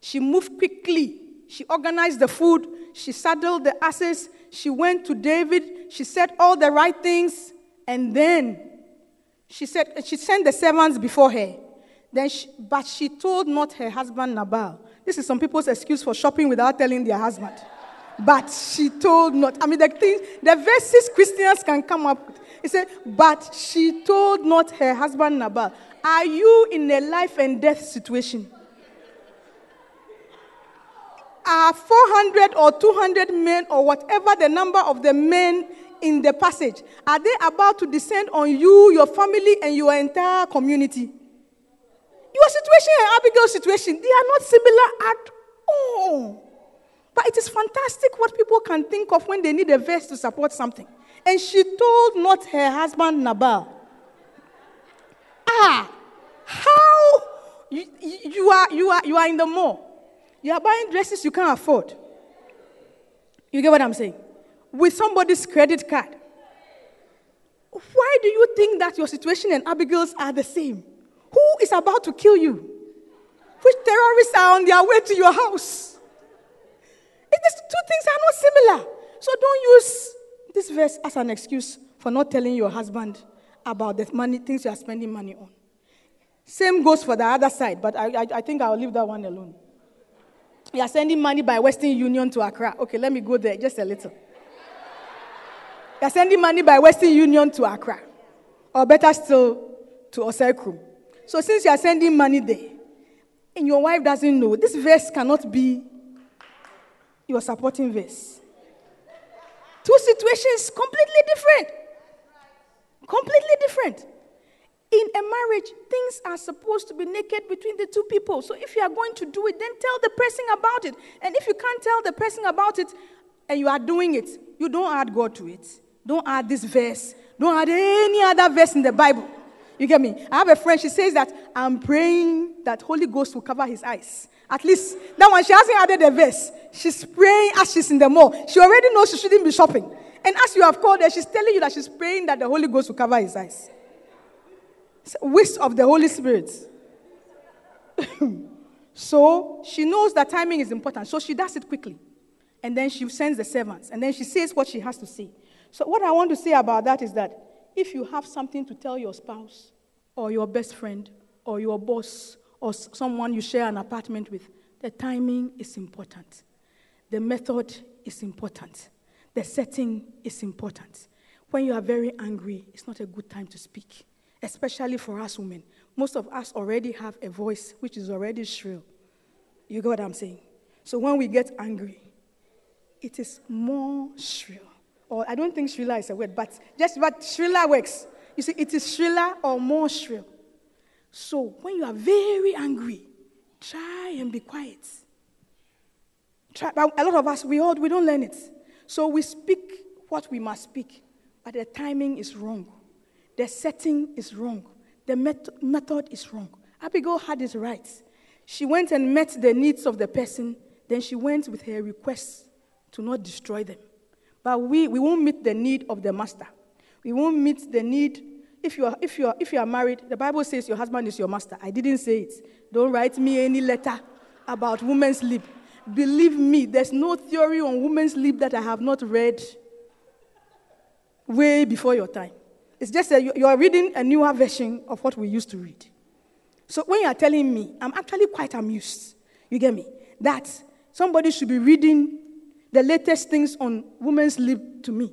she moved quickly. She organized the food. She saddled the asses. She went to David. She said all the right things. And then she said she sent the servants before her. Then, she, but she told not her husband Nabal. This is some people's excuse for shopping without telling their husband. But she told not. I mean, the things, the verses Christians can come up with. It said, but she told not her husband Nabal. Are you in a life and death situation? Are four hundred or two hundred men or whatever the number of the men in the passage, are they about to descend on you, your family, and your entire community? Your situation and Abigail's situation, they are not similar at all. But it is fantastic what people can think of when they need a verse to support something. And she told not her husband Nabal. Ah, how you, you are you are you are in the mall. You are buying dresses you can't afford. You get what I'm saying? With somebody's credit card. Why do you think that your situation and Abigail's are the same? Who is about to kill you? Which terrorists are on their way to your house? These two things are not similar. So don't use this verse as an excuse for not telling your husband about the money, things you are spending money on. Same goes for the other side, but I, I, I think I'll leave that one alone. You are sending money by Western Union to Accra. Okay, let me go there just a little. You are sending money by Western Union to Accra, or better still, to Oseku. So since you are sending money there, and your wife doesn't know, this verse cannot be your supporting verse. Two situations completely different. Completely different. In a marriage, things are supposed to be naked between the two people. So if you are going to do it, then tell the person about it. And if you can't tell the person about it, and you are doing it, you don't add God to it. Don't add this verse. Don't add any other verse in the Bible. You get me? I have a friend, she says that, I'm praying that Holy Ghost will cover his eyes. At least, that one, she hasn't added a verse. She's praying as she's in the mall. She already knows she shouldn't be shopping. And as you have called her, she's telling you that she's praying that the Holy Ghost will cover his eyes. Whist of the Holy Spirit. So she knows that timing is important. So she does it quickly. And then she sends the servants. And then she says what she has to say. So what I want to say about that is that if you have something to tell your spouse or your best friend or your boss or someone you share an apartment with, the timing is important. The method is important. The setting is important. When you are very angry, it's not a good time to speak, especially for us women. Most of us already have a voice which is already shrill. You get what I'm saying? So when we get angry, it is more shrill. Or I don't think shriller is a word, but just what shriller works. You see, it is shriller or more shrill. So when you are very angry, try and be quiet. Try, but a lot of us, we all, we don't learn it. So we speak what we must speak, but the timing is wrong. The setting is wrong. The met- method is wrong. Abigail had it right. She went and met the needs of the person. Then she went with her requests to not destroy them. But we, we won't meet the need of the master. We won't meet the need. If you are if you are, if you are married, the Bible says your husband is your master. I didn't say it. Don't write me any letter about women's lib. Believe me, there's no theory on women's lib that I have not read way before your time. It's just that you are reading a newer version of what we used to read. So when you are telling me, I'm actually quite amused, you get me, that somebody should be reading the latest things on women's lib to me.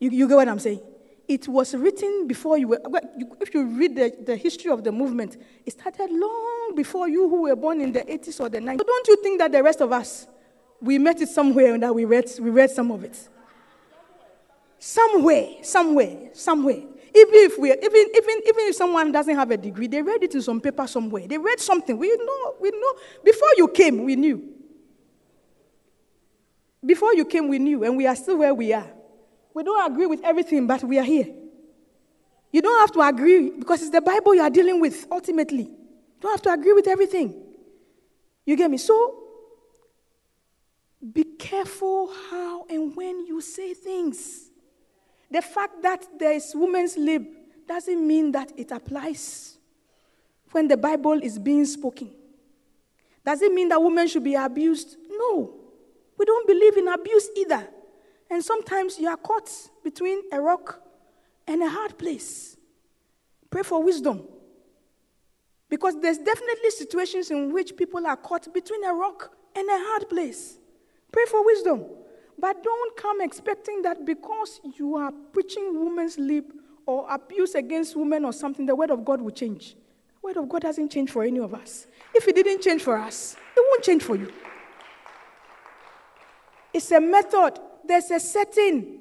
You, you get what I'm saying? It was written before you were, if you read the, the history of the movement, it started long before you who were born in the eighties or the nineties. So don't you think that the rest of us, we met it somewhere and that we read, we read some of it? Somewhere, somewhere, somewhere. Even if we, even even even if someone doesn't have a degree, they read it in some paper somewhere. They read something. We know, we know. Before you came, we knew. Before you came, we knew, and we are still where we are. We don't agree with everything, but we are here. You don't have to agree because it's the Bible you are dealing with. Ultimately, you don't have to agree with everything. You get me? So, be careful how and when you say things. The fact that there is women's lib doesn't mean that it applies when the Bible is being spoken. Does it mean that women should be abused? No. We don't believe in abuse either. And sometimes you are caught between a rock and a hard place. Pray for wisdom. Because there's definitely situations in which people are caught between a rock and a hard place. Pray for wisdom. But don't come expecting that because you are preaching women's lib or abuse against women or something, the word of God will change. The word of God doesn't change for any of us. If it didn't change for us, it won't change for you. It's a method. There's a setting.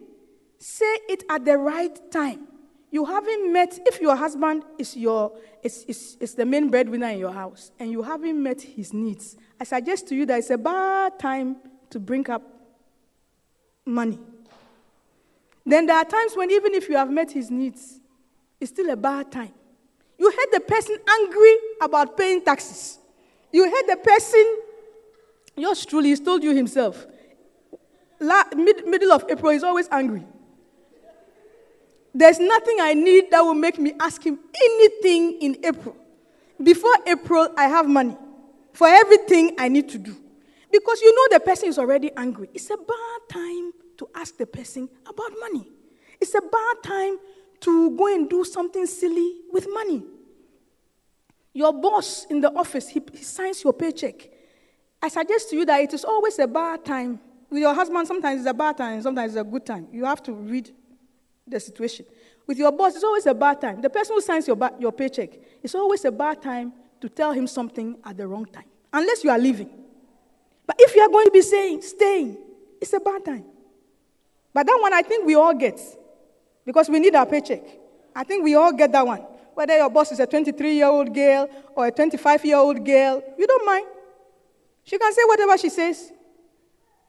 Say it at the right time. You haven't met, if your husband is your is, is, is the main breadwinner in your house and you haven't met his needs, I suggest to you that it's a bad time to bring up money. Then there are times when even if you have met his needs, it's still a bad time. You heard the person angry about paying taxes. You heard the person, yours truly, he's told you himself. La, mid, middle of April, he's always angry. There's nothing I need that will make me ask him anything in April. Before April, I have money for everything I need to do. Because you know the person is already angry. It's a bad time to ask the person about money. It's a bad time to go and do something silly with money. Your boss in the office, he, he signs your paycheck. I suggest to you that it is always a bad time. With your husband, sometimes it's a bad time, sometimes it's a good time. You have to read the situation. With your boss, it's always a bad time. The person who signs your, ba- your paycheck, it's always a bad time to tell him something at the wrong time. Unless you are leaving. But if you are going to be saying, staying, it's a bad time. But that one I think we all get, because we need our paycheck. I think we all get that one. Whether your boss is a twenty-three-year-old girl or a twenty-five-year-old girl, you don't mind. She can say whatever she says.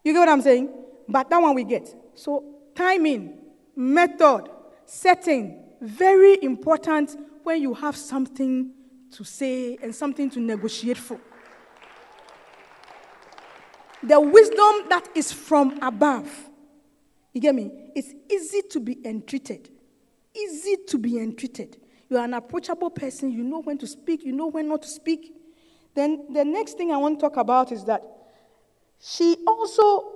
You get what I'm saying? But that one we get. So timing, method, setting, very important when you have something to say and something to negotiate for. The wisdom that is from above, you get me? It's easy to be entreated. Easy to be entreated. You are an approachable person. You know when to speak. You know when not to speak. Then the next thing I want to talk about is that she also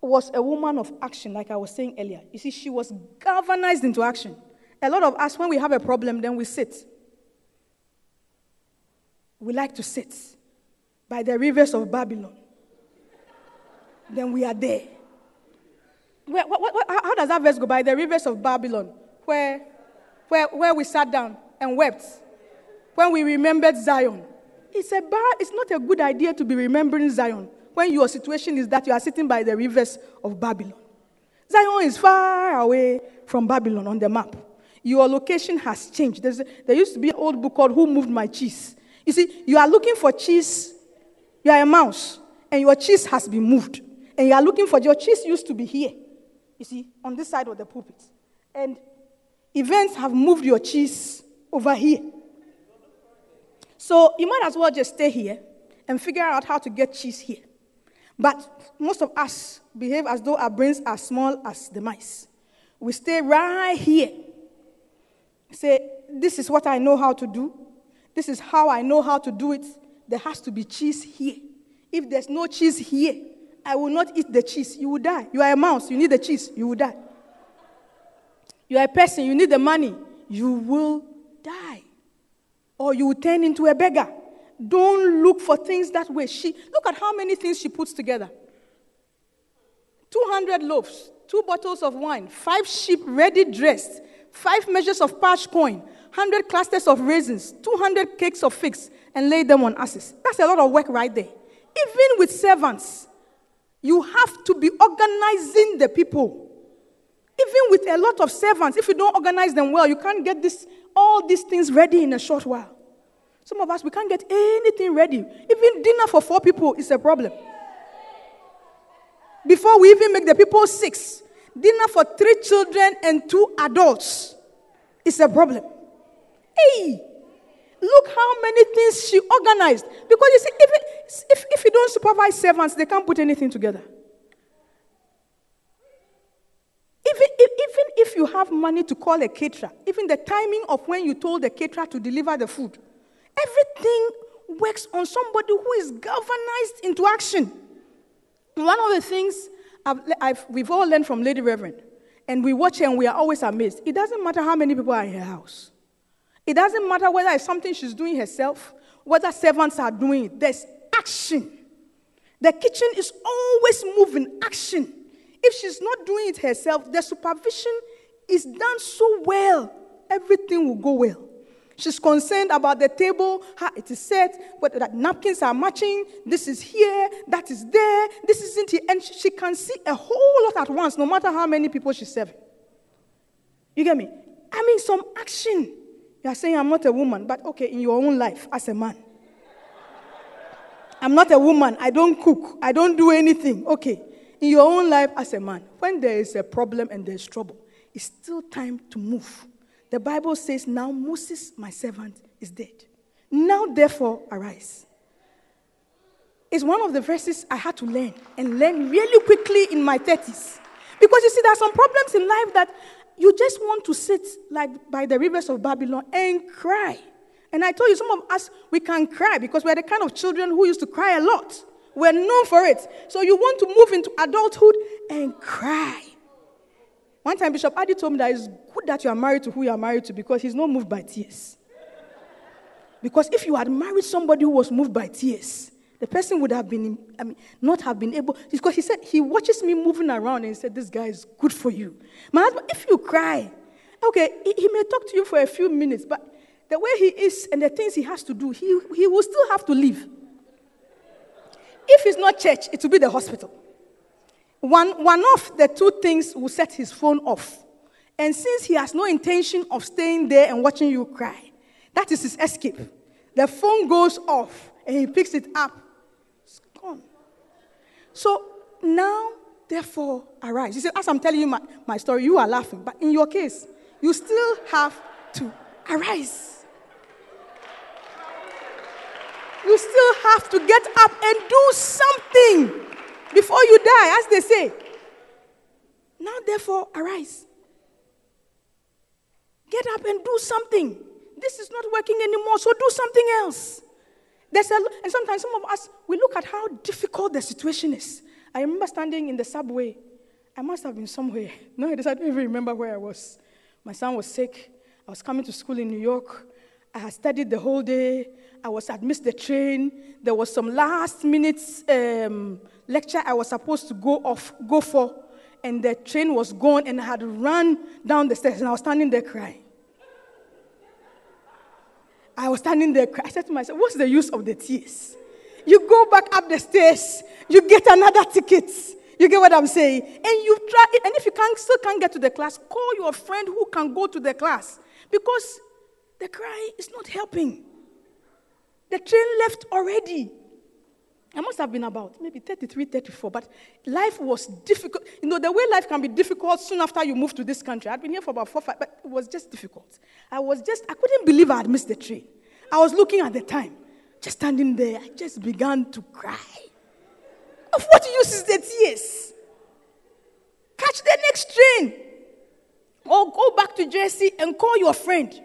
was a woman of action, like I was saying earlier. You see, she was galvanized into action. A lot of us, when we have a problem, then we sit. We like to sit by the rivers of Babylon. Then we are there. Where, what, what, how does that verse go? By the rivers of Babylon, where, where, where we sat down and wept, when we remembered Zion. It's a bad, it's not a good idea to be remembering Zion when your situation is that you are sitting by the rivers of Babylon. Zion is far away from Babylon on the map. Your location has changed. There's, there used to be an old book called Who Moved My Cheese? You see, you are looking for cheese. You are a mouse, and your cheese has been moved. And you are looking for, your cheese used to be here, you see, on this side of the pulpit. And events have moved your cheese over here. So you might as well just stay here and figure out how to get cheese here. But most of us behave as though our brains are small as the mice. We stay right here. Say, this is what I know how to do. This is how I know how to do it. There has to be cheese here. If there's no cheese here, I will not eat the cheese. You will die. You are a mouse. You need the cheese. You will die. You are a person. You need the money. You will die. Or you will turn into a beggar. Don't look for things that way. She, look at how many things she puts together. two hundred loaves, two bottles of wine, five sheep ready dressed, five measures of parched coin, one hundred clusters of raisins, two hundred cakes of figs, and laid them on asses. That's a lot of work right there. Even with servants, you have to be organizing the people. Even with a lot of servants, if you don't organize them well, you can't get this, all these things ready in a short while. Some of us, we can't get anything ready. Even dinner for four people is a problem. Before we even make the people six, dinner for three children and two adults is a problem. Hey, look how many things she organized. Because you see, even if, if you don't supervise servants, they can't put anything together. Even if, even if you have money to call a caterer, even the timing of when you told the caterer to deliver the food, everything works on somebody who is galvanized into action. One of the things I've, I've, we've all learned from Lady Reverend, and we watch her and we are always amazed. It doesn't matter how many people are in her house. It doesn't matter whether it's something she's doing herself, whether servants are doing it. There's action. The kitchen is always moving, action. If she's not doing it herself, the supervision is done so well, everything will go well. She's concerned about the table, how it is set, whether that napkins are matching, this is here, that is there, this isn't here. And she can see a whole lot at once, no matter how many people she's serving. You get me? I mean, some action. You are saying, I'm not a woman, but okay, in your own life, as a man. I'm not a woman, I don't cook, I don't do anything, okay. In your own life as a man, when there is a problem and there is trouble, it's still time to move. The Bible says, now Moses, my servant, is dead. Now, therefore, arise. It's one of the verses I had to learn and learn really quickly in my thirties. Because you see, there are some problems in life that you just want to sit like by the rivers of Babylon and cry. And I told you, some of us, we can cry because we're the kind of children who used to cry a lot. We're known for it. So you want to move into adulthood and cry. One time, Bishop Adi told me that it's good that you are married to who you are married to because he's not moved by tears. Because if you had married somebody who was moved by tears, the person would have been, I mean, not have been able. Because he said, he watches me moving around and he said, this guy is good for you. My husband, if you cry, okay, he, he may talk to you for a few minutes, but the way he is and the things he has to do, he, he will still have to leave. If it's not church, it will be the hospital. One, one of the two things will set his phone off. And since he has no intention of staying there and watching you cry, that is his escape. The phone goes off and he picks it up. It's gone. So now, therefore, arise. You see, as I'm telling you my, my story, you are laughing. But in your case, you still have to arise. You still have to get up and do something before you die, as they say. Now, therefore, arise. Get Get up and do something. This is not working anymore, so do something else. There's a, and sometimes some of us, we look at how difficult the situation is. I remember standing in the subway. I must have been somewhere. No, I don't even remember where I was. My son was sick. I was coming to school in New York. I had studied the whole day. I was had missed the train. There was some last-minute um, lecture I was supposed to go off, go for, and the train was gone, and I had run down the stairs, and I was standing there crying. I was standing there crying. I said to myself, what's the use of the tears? You go back up the stairs, you get another ticket. You get what I'm saying? And you try it, and if you can't, still can't get to the class, call your friend who can go to the class, because the cry is not helping. The train left already. I must have been about maybe thirty-three, thirty-four, but life was difficult. You know, the way life can be difficult soon after you move to this country. I'd been here for about four, five, but it was just difficult. I was just, I couldn't believe I had missed the train. I was looking at the time, just standing there. I just began to cry. Of what use is the tears? Catch the next train. Or go back to Jersey and call your friend.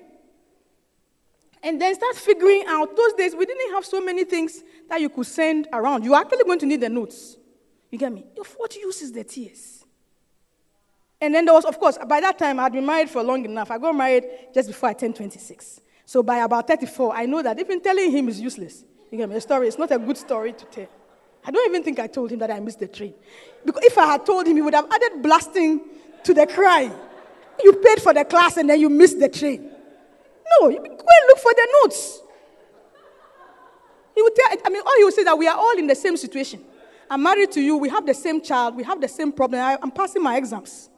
And then start figuring out. Those days, we didn't have so many things that you could send around. You are actually going to need the notes. You get me? Of what use is the tears? And then there was, of course, by that time, I had been married for long enough. I got married just before I turned twenty-six. So by about thirty-four, I know that even telling him is useless. You get me? The story is not a good story to tell. I don't even think I told him that I missed the train. Because if I had told him, he would have added blasting to the cry. You paid for the class and then you missed the train. No, you go and look for the notes. He would tell, I mean, all he would say that we are all in the same situation. I'm married to you, we have the same child, we have the same problem, I, I'm passing my exams.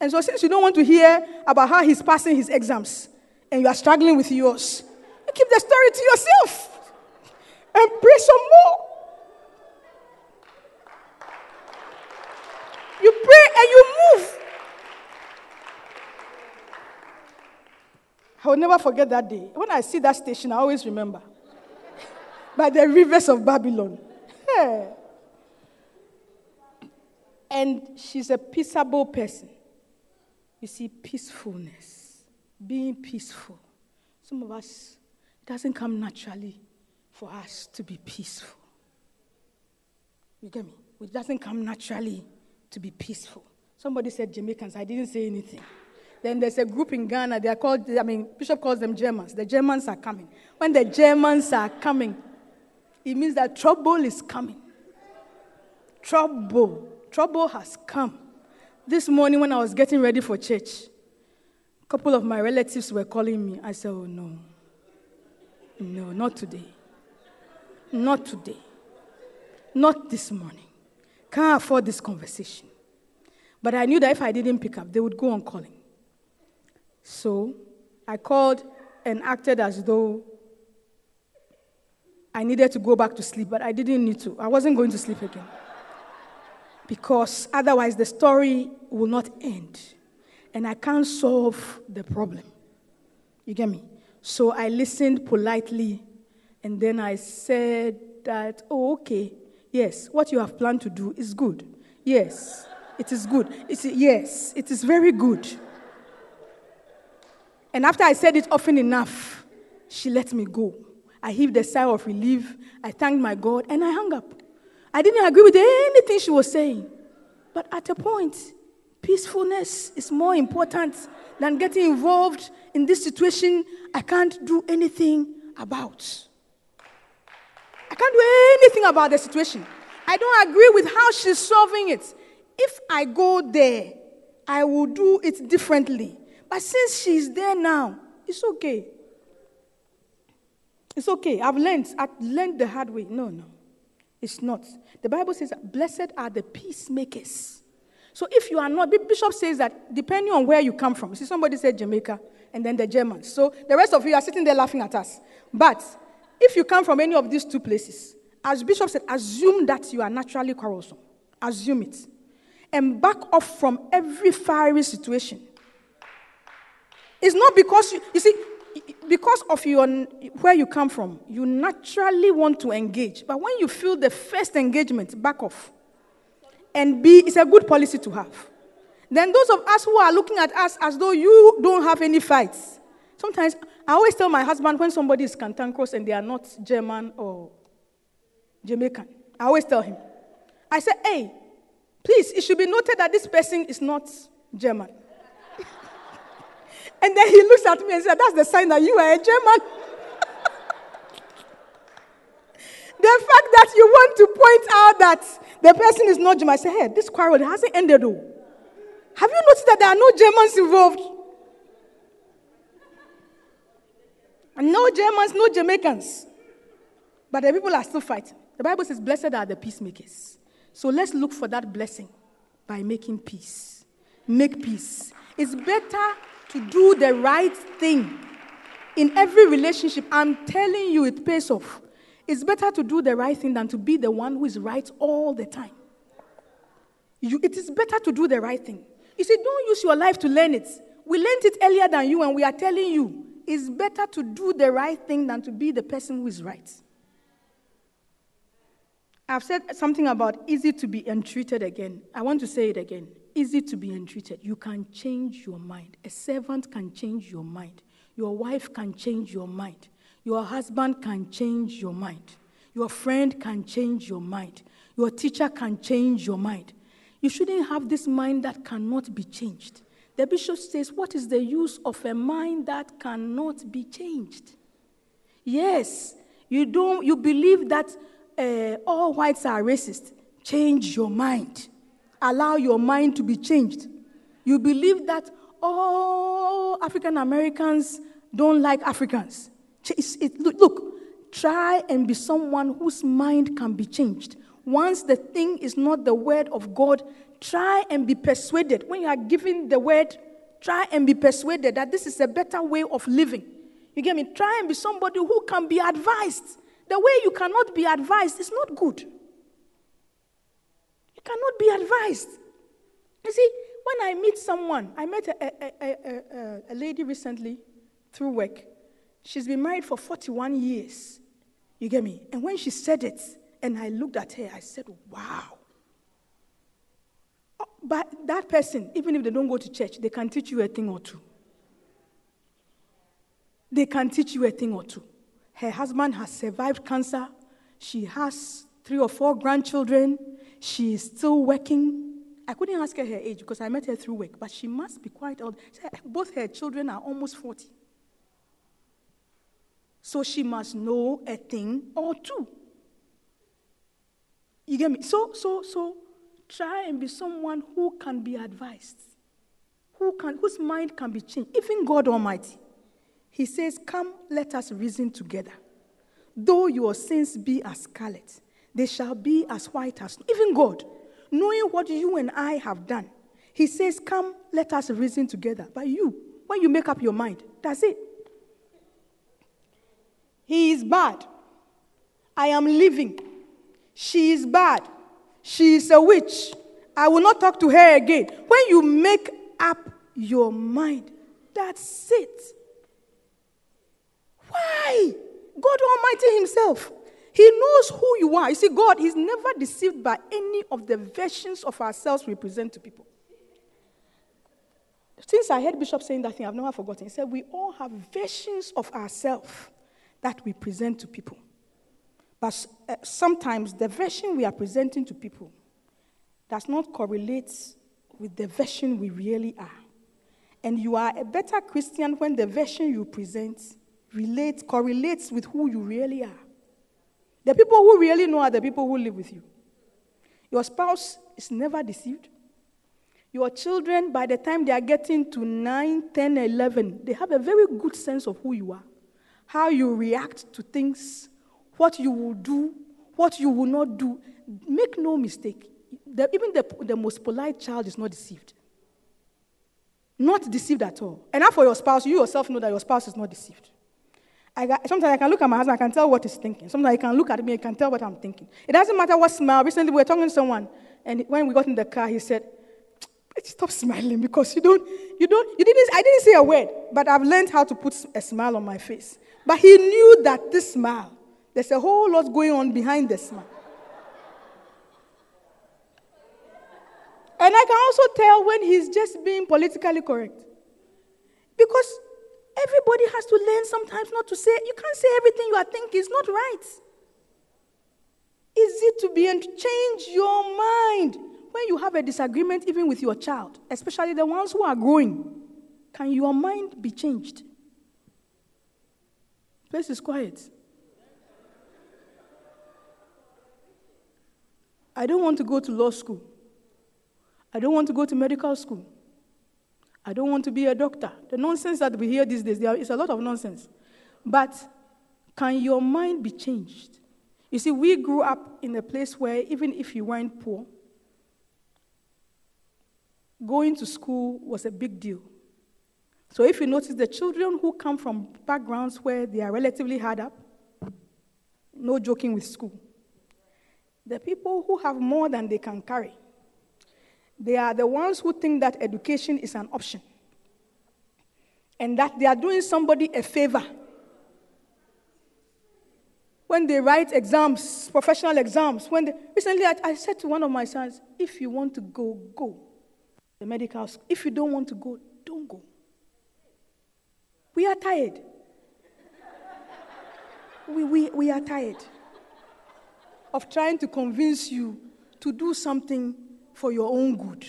And so since you don't want to hear about how he's passing his exams and you are struggling with yours, you keep the story to yourself and pray some more. You pray and you move. I will never forget that day. When I see that station, I always remember. By the rivers of Babylon. Hey. And she's a peaceable person. You see, peacefulness. Being peaceful. Some of us, it doesn't come naturally for us to be peaceful. You get me? It doesn't come naturally to be peaceful. Somebody said Jamaicans. I didn't say anything. Then there's a group in Ghana. They are called, I mean, Bishop calls them Germans. The Germans are coming. When the Germans are coming, it means that trouble is coming. Trouble. Trouble has come. This morning when I was getting ready for church, a couple of my relatives were calling me. I said, oh, no. No, not today. Not today. Not this morning. Can't afford this conversation. But I knew that if I didn't pick up, they would go on calling. So I called and acted as though I needed to go back to sleep, but I didn't need to. I wasn't going to sleep again. Because otherwise the story will not end. And I can't solve the problem. You get me? So I listened politely, and then I said that, oh, okay, yes, what you have planned to do is good. Yes, it is good. It's, yes, it is very good. And after I said it often enough, she let me go. I heaved a sigh of relief. I thanked my God, and I hung up. I didn't agree with anything she was saying. But at a point, peacefulness is more important than getting involved in this situation I can't do anything about. I can't do anything about the situation. I don't agree with how she's solving it. If I go there, I will do it differently. But since she's there now, it's okay. It's okay. I've learned. I've learned the hard way. No, no. It's not. The Bible says, blessed are the peacemakers. So if you are not, Bishop says that depending on where you come from. See, somebody said Jamaica and then the Germans. So the rest of you are sitting there laughing at us. But if you come from any of these two places, as Bishop said, assume that you are naturally quarrelsome. Assume it. And back off from every fiery situation. It's not because, you, you see, because of your where you come from, you naturally want to engage. But when you feel the first engagement, back off. And be, it's a good policy to have. then those of us who are looking at us as though you don't have any fights. Sometimes, I always tell my husband when somebody is cantankerous and they are not German or Jamaican, I always tell him. I say, hey, please, it should be noted that this person is not German. And then he looks at me and says, that's the sign that you are a German. The fact that you want to point out that the person is not German. I say, hey, this quarrel hasn't ended though. Have you noticed that there are no Germans involved? And no Germans, no Jamaicans. But the people are still fighting. The Bible says, blessed are the peacemakers. So let's look for that blessing by making peace. Make peace. It's better to do the right thing in every relationship. I'm telling you, it pays off. It's better to do the right thing than to be the one who is right all the time. You, it is better to do the right thing. You see, don't use your life to learn it. We learned it earlier than you, and we are telling you, it's better to do the right thing than to be the person who is right. I've said something about easy to be entreated again. I want to say it again. Easy to be entreated. You can change your mind. A servant can change your mind. Your wife can change your mind. Your husband can change your mind. Your friend can change your mind. Your teacher can change your mind. You shouldn't have this mind that cannot be changed. The bishop says, what is the use of a mind that cannot be changed? Yes, you don't. You believe that uh, all whites are racist. Change your mind. Allow your mind to be changed. You believe that all African Americans don't like Africans. It, look, try and be someone whose mind can be changed. Once the thing is not the word of God, try and be persuaded. When you are given the word, try and be persuaded that this is a better way of living. You get me? Try and be somebody who can be advised. The way you cannot be advised is not good. You cannot be advised. You see, when I meet someone, I met a, a, a, a, a lady recently through work. She's been married for forty-one years. You get me? And when she said it, and I looked at her, I said, wow. Oh, but that person, even if they don't go to church, they can teach you a thing or two. They can teach you a thing or two. Her husband has survived cancer. She has three or four grandchildren. She is still working. I couldn't ask her her age because I met her through work, but she must be quite old. Both her children are almost forty. So she must know a thing or two. You get me? So, so, so, try and be someone who can be advised, who can, whose mind can be changed. Even God Almighty, He says, "Come, let us reason together. Though your sins be as scarlet, they shall be as white as snow." Even God, knowing what you and I have done, He says, "Come, let us reason together." But you, when you make up your mind, that's it. He is bad. I am leaving. She is bad. She is a witch. I will not talk to her again. When you make up your mind, that's it. Why? God Almighty Himself. He knows who you are. You see, God is never deceived by any of the versions of ourselves we present to people. Since I heard Bishop saying that thing, I've never forgotten. He said, we all have versions of ourselves that we present to people. But uh, sometimes the version we are presenting to people does not correlate with the version we really are. And you are a better Christian when the version you present relates, correlates with who you really are. The people who really know are the people who live with you. Your spouse is never deceived. Your children, by the time they are getting to nine, ten, eleven, they have a very good sense of who you are. How you react to things, what you will do, what you will not do. Make no mistake. The, even the, the most polite child is not deceived. Not deceived at all. And as for your spouse, you yourself know that your spouse is not deceived. I got, sometimes I can look at my husband, I can tell what he's thinking. Sometimes he can look at me, I can tell what I'm thinking. It doesn't matter what smile. Recently we were talking to someone, and when we got in the car, he said, stop smiling because you don't, you don't, you didn't, I didn't say a word, but I've learned how to put a smile on my face. But he knew that this smile, there's a whole lot going on behind the smile. And I can also tell when he's just being politically correct. Because everybody has to learn sometimes not to say, you can't say everything you are thinking. It's not right. Easy to be and change your mind when you have a disagreement even with your child, especially the ones who are growing. Can your mind be changed? Place is quiet. I don't want to go to law school. I don't want to go to medical school. I don't want to be a doctor. The nonsense that we hear these days, there is a lot of nonsense. But can your mind be changed? You see, we grew up in a place where even if you weren't poor, going to school was a big deal. So if you notice, the children who come from backgrounds where they are relatively hard up, no joking with school. The people who have more than they can carry, they are the ones who think that education is an option and that they are doing somebody a favor. When they write exams, professional exams, when they, recently I, I said to one of my sons, if you want to go, go. The medical school. If you don't want to go, don't go. We are tired. we, we, we are tired of trying to convince you to do something for your own good.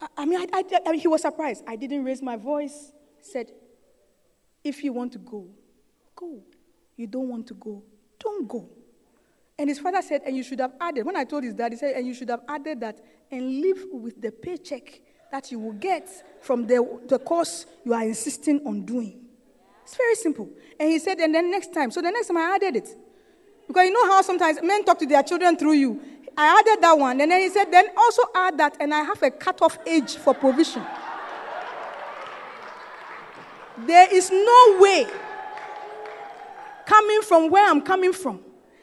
I, I mean, I, I, I mean, he was surprised. I didn't raise my voice. Said, if you want to go, go. You don't want to go, don't go. And his father said, and you should have added, when I told his dad, he said, and you should have added that, and live with the paycheck that you will get from the, the course you are insisting on doing. It's very simple. And he said, and then next time. So the next time I added it. Because you know how sometimes men talk to their children through you. I added that one. And then he said, then also add that, and I have a cut-off age for provision. There is no way, coming from where I'm coming from,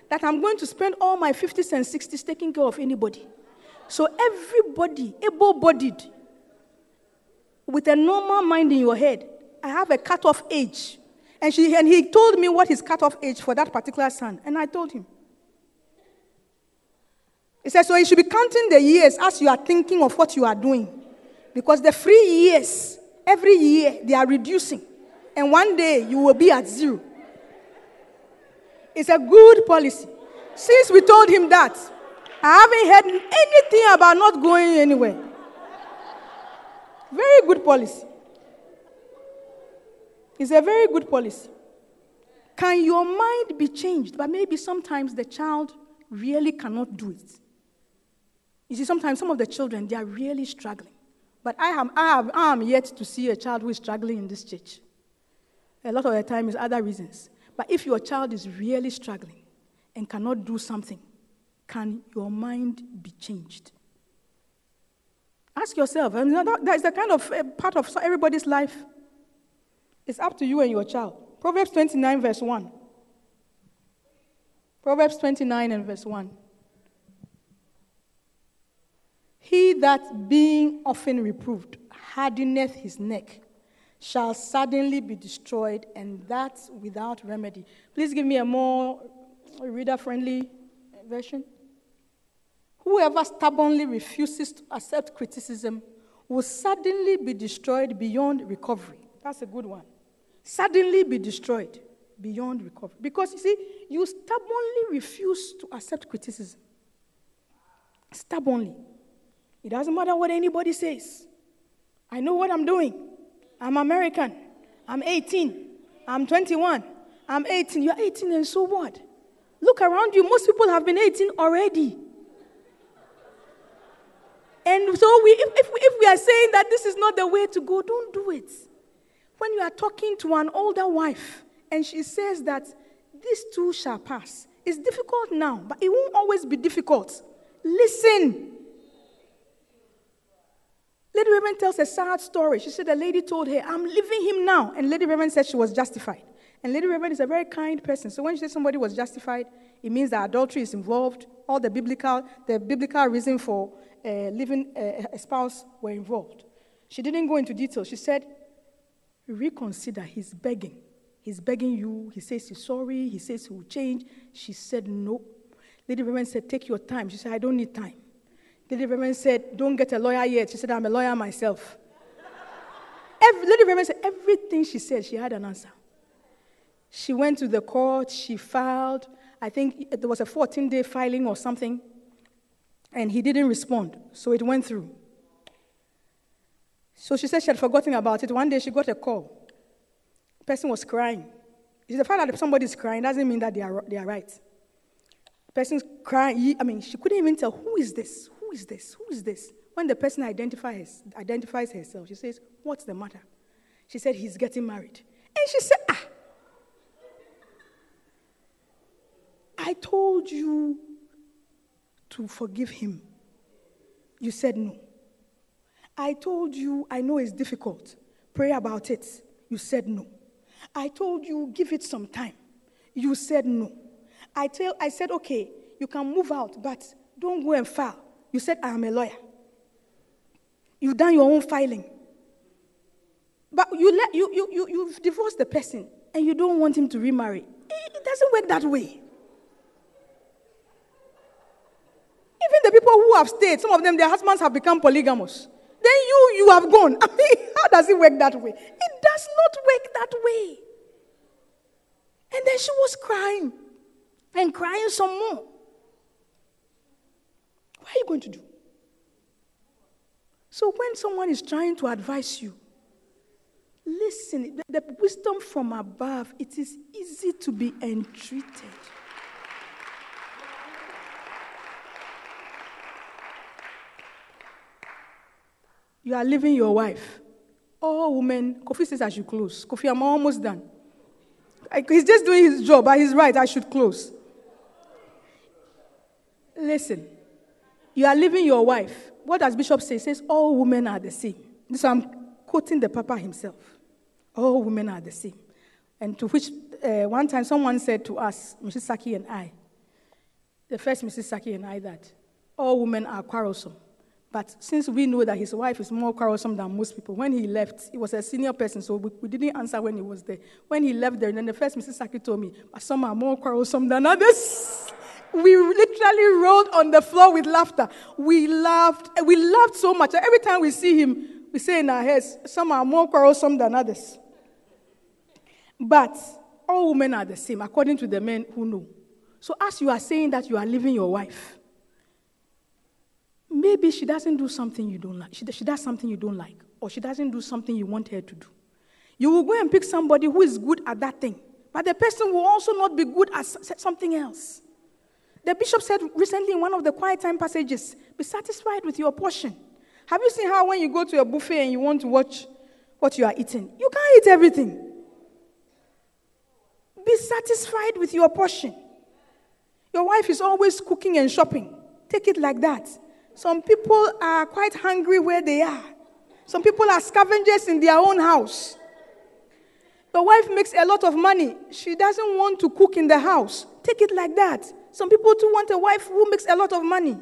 that I'm going to spend all my fifties and sixties taking care of anybody. So everybody, able-bodied, with a normal mind in your head, I have a cut-off age. And, she, and he told me what his cut-off age for that particular son, and I told him. He said, so you should be counting the years as you are thinking of what you are doing. Because the three years, every year, they are reducing. And one day, you will be at zero. It's a good policy. Since we told him that, I haven't heard anything about not going anywhere. Very good policy. It's a very good policy. Can your mind be changed? But maybe sometimes the child really cannot do it. You see, sometimes some of the children, they are really struggling. But I am, I am, I am yet to see a child who is struggling in this church. A lot of the time, it's other reasons. But if your child is really struggling and cannot do something, can your mind be changed? Ask yourself. I mean, that, that is the kind of uh, part of everybody's life. It's up to you and your child. Proverbs twenty-nine, verse one. Proverbs twenty-nine and verse one. He that being often reproved hardeneth his neck shall suddenly be destroyed, and that without remedy. Please give me a more reader-friendly version. Whoever stubbornly refuses to accept criticism will suddenly be destroyed beyond recovery. That's a good one. Suddenly be destroyed beyond recovery. Because, you see, you stubbornly refuse to accept criticism. Stubbornly. It doesn't matter what anybody says. I know what I'm doing. I'm American. I'm eighteen. I'm twenty-one. I'm eighteen. You're eighteen, and so what? Look around you. Most people have been eighteen already. And so we, if, if, if we are saying that this is not the way to go, don't do it. When you are talking to an older wife, and she says that this too shall pass, it's difficult now, but it won't always be difficult. Listen. Lady Reverend tells a sad story. She said the lady told her, I'm leaving him now. And Lady Reverend said she was justified. And Lady Reverend is a very kind person. So when she says somebody was justified, it means that adultery is involved. All the biblical, the biblical reason for uh, leaving a, a spouse were involved. She didn't go into detail. She said, reconsider. He's begging. He's begging you. He says he's sorry. He says he will change. She said no. Lady Reverend said, take your time. She said, I don't need time. Lady Reverend said, don't get a lawyer yet. She said, I'm a lawyer myself. Every, Lady Reverend said, everything she said, she had an answer. She went to the court, she filed. I think there was a fourteen-day filing or something, and he didn't respond, so it went through. So she said she had forgotten about it. One day she got a call. The person was crying. The fact that somebody is crying doesn't mean that they are, they are right. The person's crying. I mean, she couldn't even tell, who is this? Who is this? Who is this? When the person identifies, identifies herself, she says, what's the matter? She said, he's getting married. And she said, ah, I told you to forgive him. You said no. I told you, I know it's difficult. Pray about it. You said no. I told you, give it some time. You said no. I tell, I said, okay, you can move out, but don't go and file. You said, I am a lawyer. You've done your own filing. But you let, you, you, you, you've divorced the person, and you don't want him to remarry. It, it doesn't work that way. Even the people who have stayed, some of them, their husbands have become polygamous. Then you, you have gone. I mean, how does it work that way? It does not work that way. And then she was crying and crying some more. What are you going to do? So when someone is trying to advise you, listen, the, the wisdom from above, it is easy to be entreated. You are leaving your wife. Oh, woman, Kofi says I should close. Kofi, I'm almost done. I, he's just doing his job, but he's right, I should close. Listen, you are leaving your wife. What does Bishop say? He says, all women are the same. So I'm quoting the Papa himself. All women are the same. And to which, uh, one time someone said to us, Missus Saki and I, the first Missus Saki and I, that all women are quarrelsome. But since we know that his wife is more quarrelsome than most people, when he left, he was a senior person, so we, we didn't answer when he was there. When he left there, then the first Missus Saki told me, but some are more quarrelsome than others. We literally rolled on the floor with laughter. We laughed. We laughed so much. Every time we see him, we say in our heads, some are more quarrelsome than others. But all women are the same, according to the men who know. So as you are saying that you are leaving your wife, maybe she doesn't do something you don't like. She, she does something you don't like. Or she doesn't do something you want her to do. You will go and pick somebody who is good at that thing. But the person will also not be good at something else. The bishop said recently in one of the quiet time passages, be satisfied with your portion. Have you seen how when you go to a buffet and you want to watch what you are eating? You can't eat everything. Be satisfied with your portion. Your wife is always cooking and shopping. Take it like that. Some people are quite hungry where they are. Some people are scavengers in their own house. The wife makes a lot of money. She doesn't want to cook in the house. Take it like that. Some people too want a wife who makes a lot of money.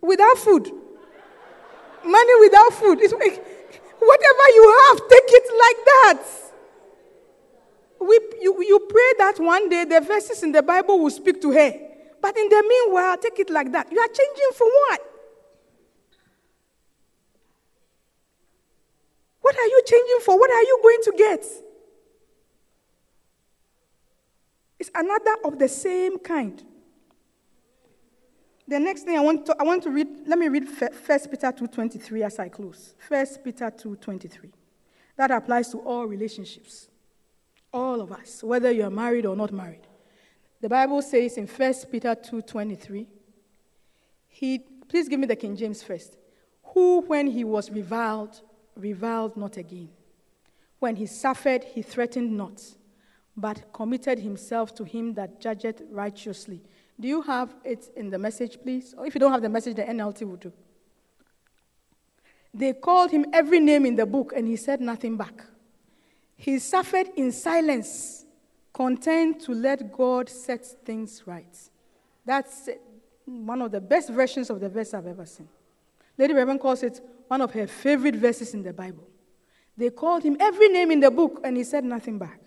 Without food. Money without food. It's like, whatever you have, take it like that. We, you, you pray that one day the verses in the Bible will speak to her. But in the meanwhile, take it like that. You are changing for what? What are you changing for? What are you going to get? It's another of the same kind. The next thing I want to, I want to read, let me read First Peter two twenty-three as I close. First Peter two twenty-three. That applies to all relationships. All of us, whether you are married or not married. The Bible says in First Peter two twenty-three, he, please give me the King James first, who when he was reviled, reviled not again. When he suffered, he threatened not, but committed himself to him that judgeth righteously. Do you have it in the message, please? Or if you don't have the message, the N L T will do. They called him every name in the book, and he said nothing back. He suffered in silence, content to let God set things right. That's one of the best versions of the verse I've ever seen. Lady Reverend calls it one of her favorite verses in the Bible. They called him every name in the book, and he said nothing back.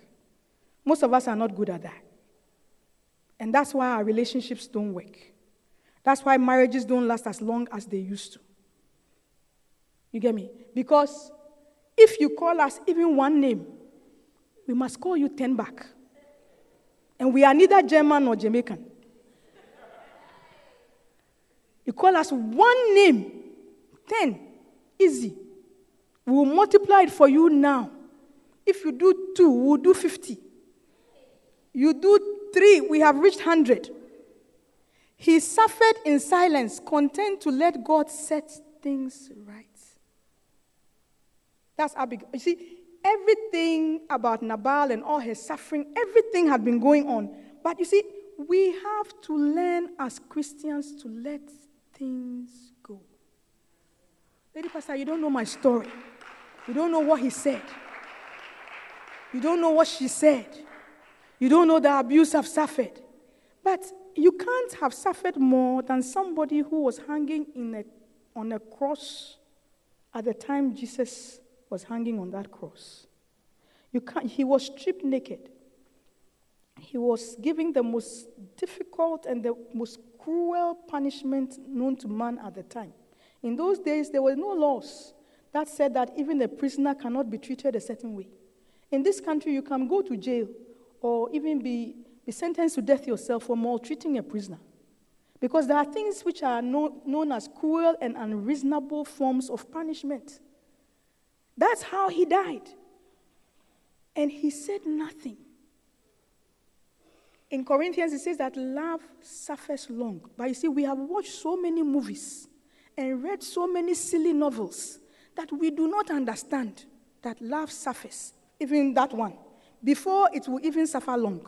Most of us are not good at that. And that's why our relationships don't work. That's why marriages don't last as long as they used to. You get me? Because if you call us even one name, we must call you ten back. And we are neither German nor Jamaican. You call us one name, ten, easy. We will multiply it for you now. If you do two, we will do fifty. You do three, we have reached one hundred. He suffered in silence, content to let God set things right. That's Abigail. You see, everything about Nabal and all his suffering, everything had been going on. But you see, we have to learn as Christians to let things go. Lady Pastor, you don't know my story. You don't know what he said. You don't know what she said. You don't know the abuse I've suffered. But you can't have suffered more than somebody who was hanging in a, on a cross at the time Jesus was hanging on that cross. You can't, he was stripped naked. He was given the most difficult and the most cruel punishment known to man at the time. In those days, there were no laws that said that even a prisoner cannot be treated a certain way. In this country, you can go to jail or even be, be sentenced to death yourself for maltreating a prisoner. Because there are things which are no, known as cruel and unreasonable forms of punishment. That's how he died. And he said nothing. In Corinthians, it says that love suffers long. But you see, we have watched so many movies and read so many silly novels that we do not understand that love suffers, even that one, before it will even suffer long.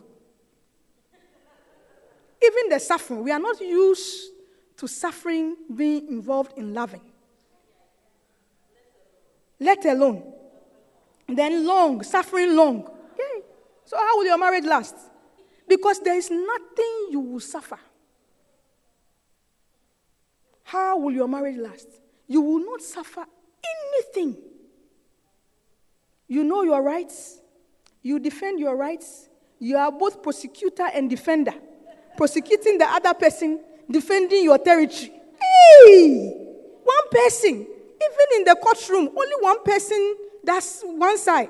Even the suffering, we are not used to suffering being involved in loving. Let alone. Then long, suffering long. Okay. So how will your marriage last? Because there is nothing you will suffer. How will your marriage last? You will not suffer anything. You know your rights. You defend your rights. You are both prosecutor and defender. Prosecuting the other person, defending your territory. Hey! One person, even in the courtroom, only one person, that's one side.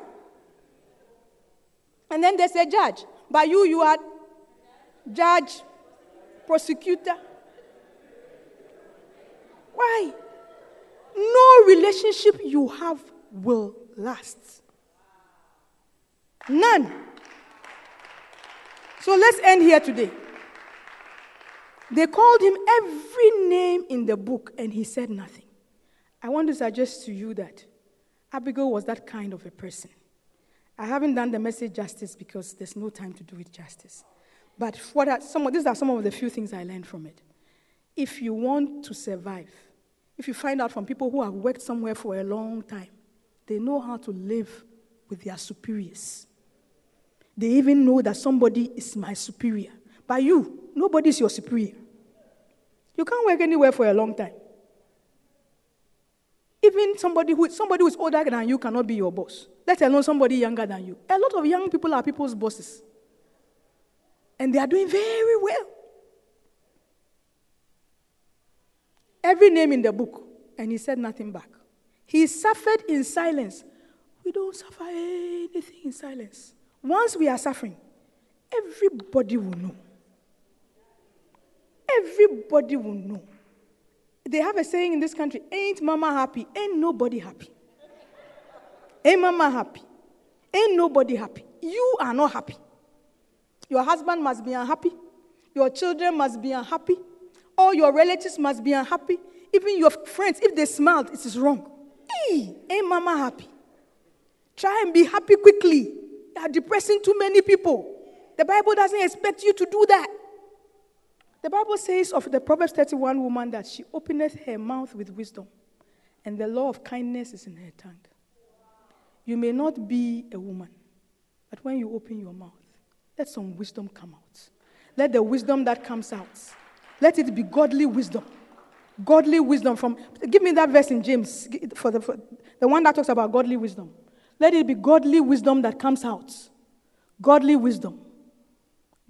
And then there's a judge. By you, you are judge, prosecutor. Why? No relationship you have will last. None. So let's end here today. They called him every name in the book, and he said nothing. I want to suggest to you that Abigail was that kind of a person. I haven't done the message justice because there's no time to do it justice. But what are some of, these are some of the few things I learned from it. If you want to survive, if you find out from people who have worked somewhere for a long time, they know how to live with their superiors. They even know that somebody is my superior. But you, nobody's your superior. You can't work anywhere for a long time. Even somebody who, somebody who is older than you cannot be your boss, let alone somebody younger than you. A lot of young people are people's bosses. And they are doing very well. Every name in the book, and he said nothing back. He suffered in silence. We don't suffer anything in silence. Once we are suffering, everybody will know. Everybody will know. They have a saying in this country, ain't mama happy, ain't nobody happy. Ain't mama happy, ain't nobody happy. You are not happy. Your husband must be unhappy. Your children must be unhappy. All your relatives must be unhappy. Even your friends, if they smiled, it is wrong. Hey, ain't mama happy. Try and be happy quickly. You are depressing too many people. The Bible doesn't expect you to do that. The Bible says of the Proverbs thirty-one woman that she openeth her mouth with wisdom, and the law of kindness is in her tongue. You may not be a woman, but when you open your mouth, let some wisdom come out. Let the wisdom that comes out, let it be godly wisdom. Godly wisdom from, give me that verse in James, for the, for the one that talks about godly wisdom. Let it be godly wisdom that comes out. Godly wisdom.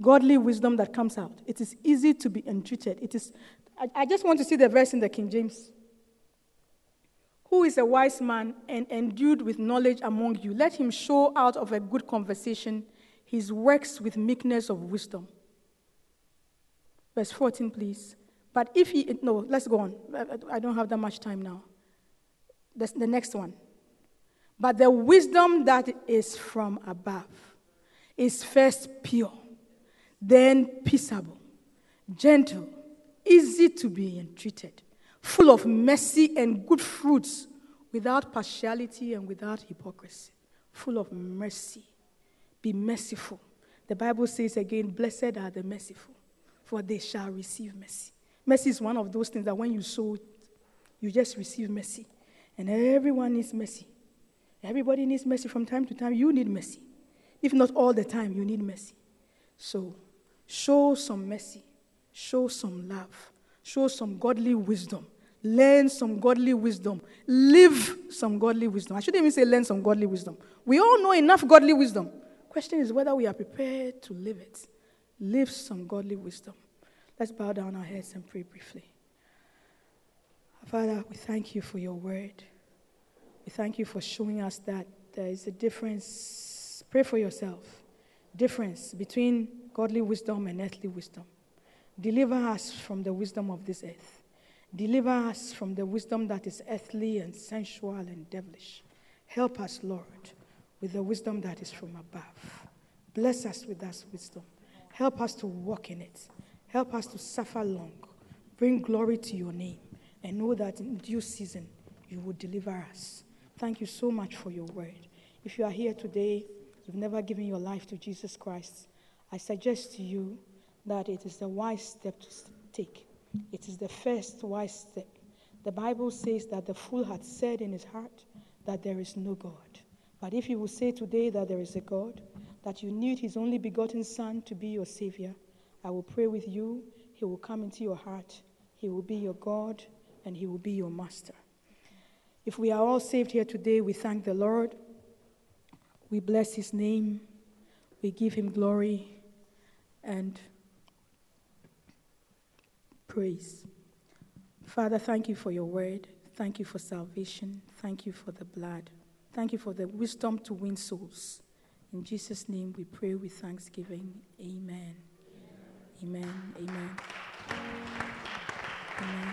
Godly wisdom that comes out. It is easy to be entreated. It is I, I just want to see the verse in the King James. Who is a wise man and endued with knowledge among you? Let him show out of a good conversation his works with meekness of wisdom. Verse fourteen, please. But if he, no, let's go on. I don't have that much time now. That's the next one. But the wisdom that is from above is first pure, then peaceable, gentle, easy to be entreated, full of mercy and good fruits, without partiality and without hypocrisy, full of mercy. Be merciful. The Bible says again, blessed are the merciful, for they shall receive mercy. Mercy is one of those things that when you sow it, you just receive mercy. And everyone needs mercy. Everybody needs mercy from time to time. You need mercy. If not all the time, you need mercy. So show some mercy. Show some love. Show some godly wisdom. Learn some godly wisdom. Live some godly wisdom. I shouldn't even say learn some godly wisdom. We all know enough godly wisdom. Question is whether we are prepared to live it. Live some godly wisdom. Let's bow down our heads and pray briefly. Father, we thank you for your word. We thank you for showing us that there is a difference. Pray for yourself. Difference between godly wisdom and earthly wisdom. Deliver us from the wisdom of this earth. Deliver us from the wisdom that is earthly and sensual and devilish. Help us, Lord, with the wisdom that is from above. Bless us with that wisdom. Help us to walk in it. Help us to suffer long. Bring glory to your name. And know that in due season, you will deliver us. Thank you so much for your word. If you are here today, you've never given your life to Jesus Christ, I suggest to you that it is the wise step to take. It is the first wise step. The Bible says that the fool had said in his heart that there is no God. But if you will say today that there is a God, that you need his only begotten Son to be your Savior, I will pray with you. He will come into your heart. He will be your God. And he will be your master. If we are all saved here today, we thank the Lord. We bless his name. We give him glory and praise. Father, thank you for your word. Thank you for salvation. Thank you for the blood. Thank you for the wisdom to win souls. In Jesus' name we pray with thanksgiving. Amen. Amen. Amen. Amen.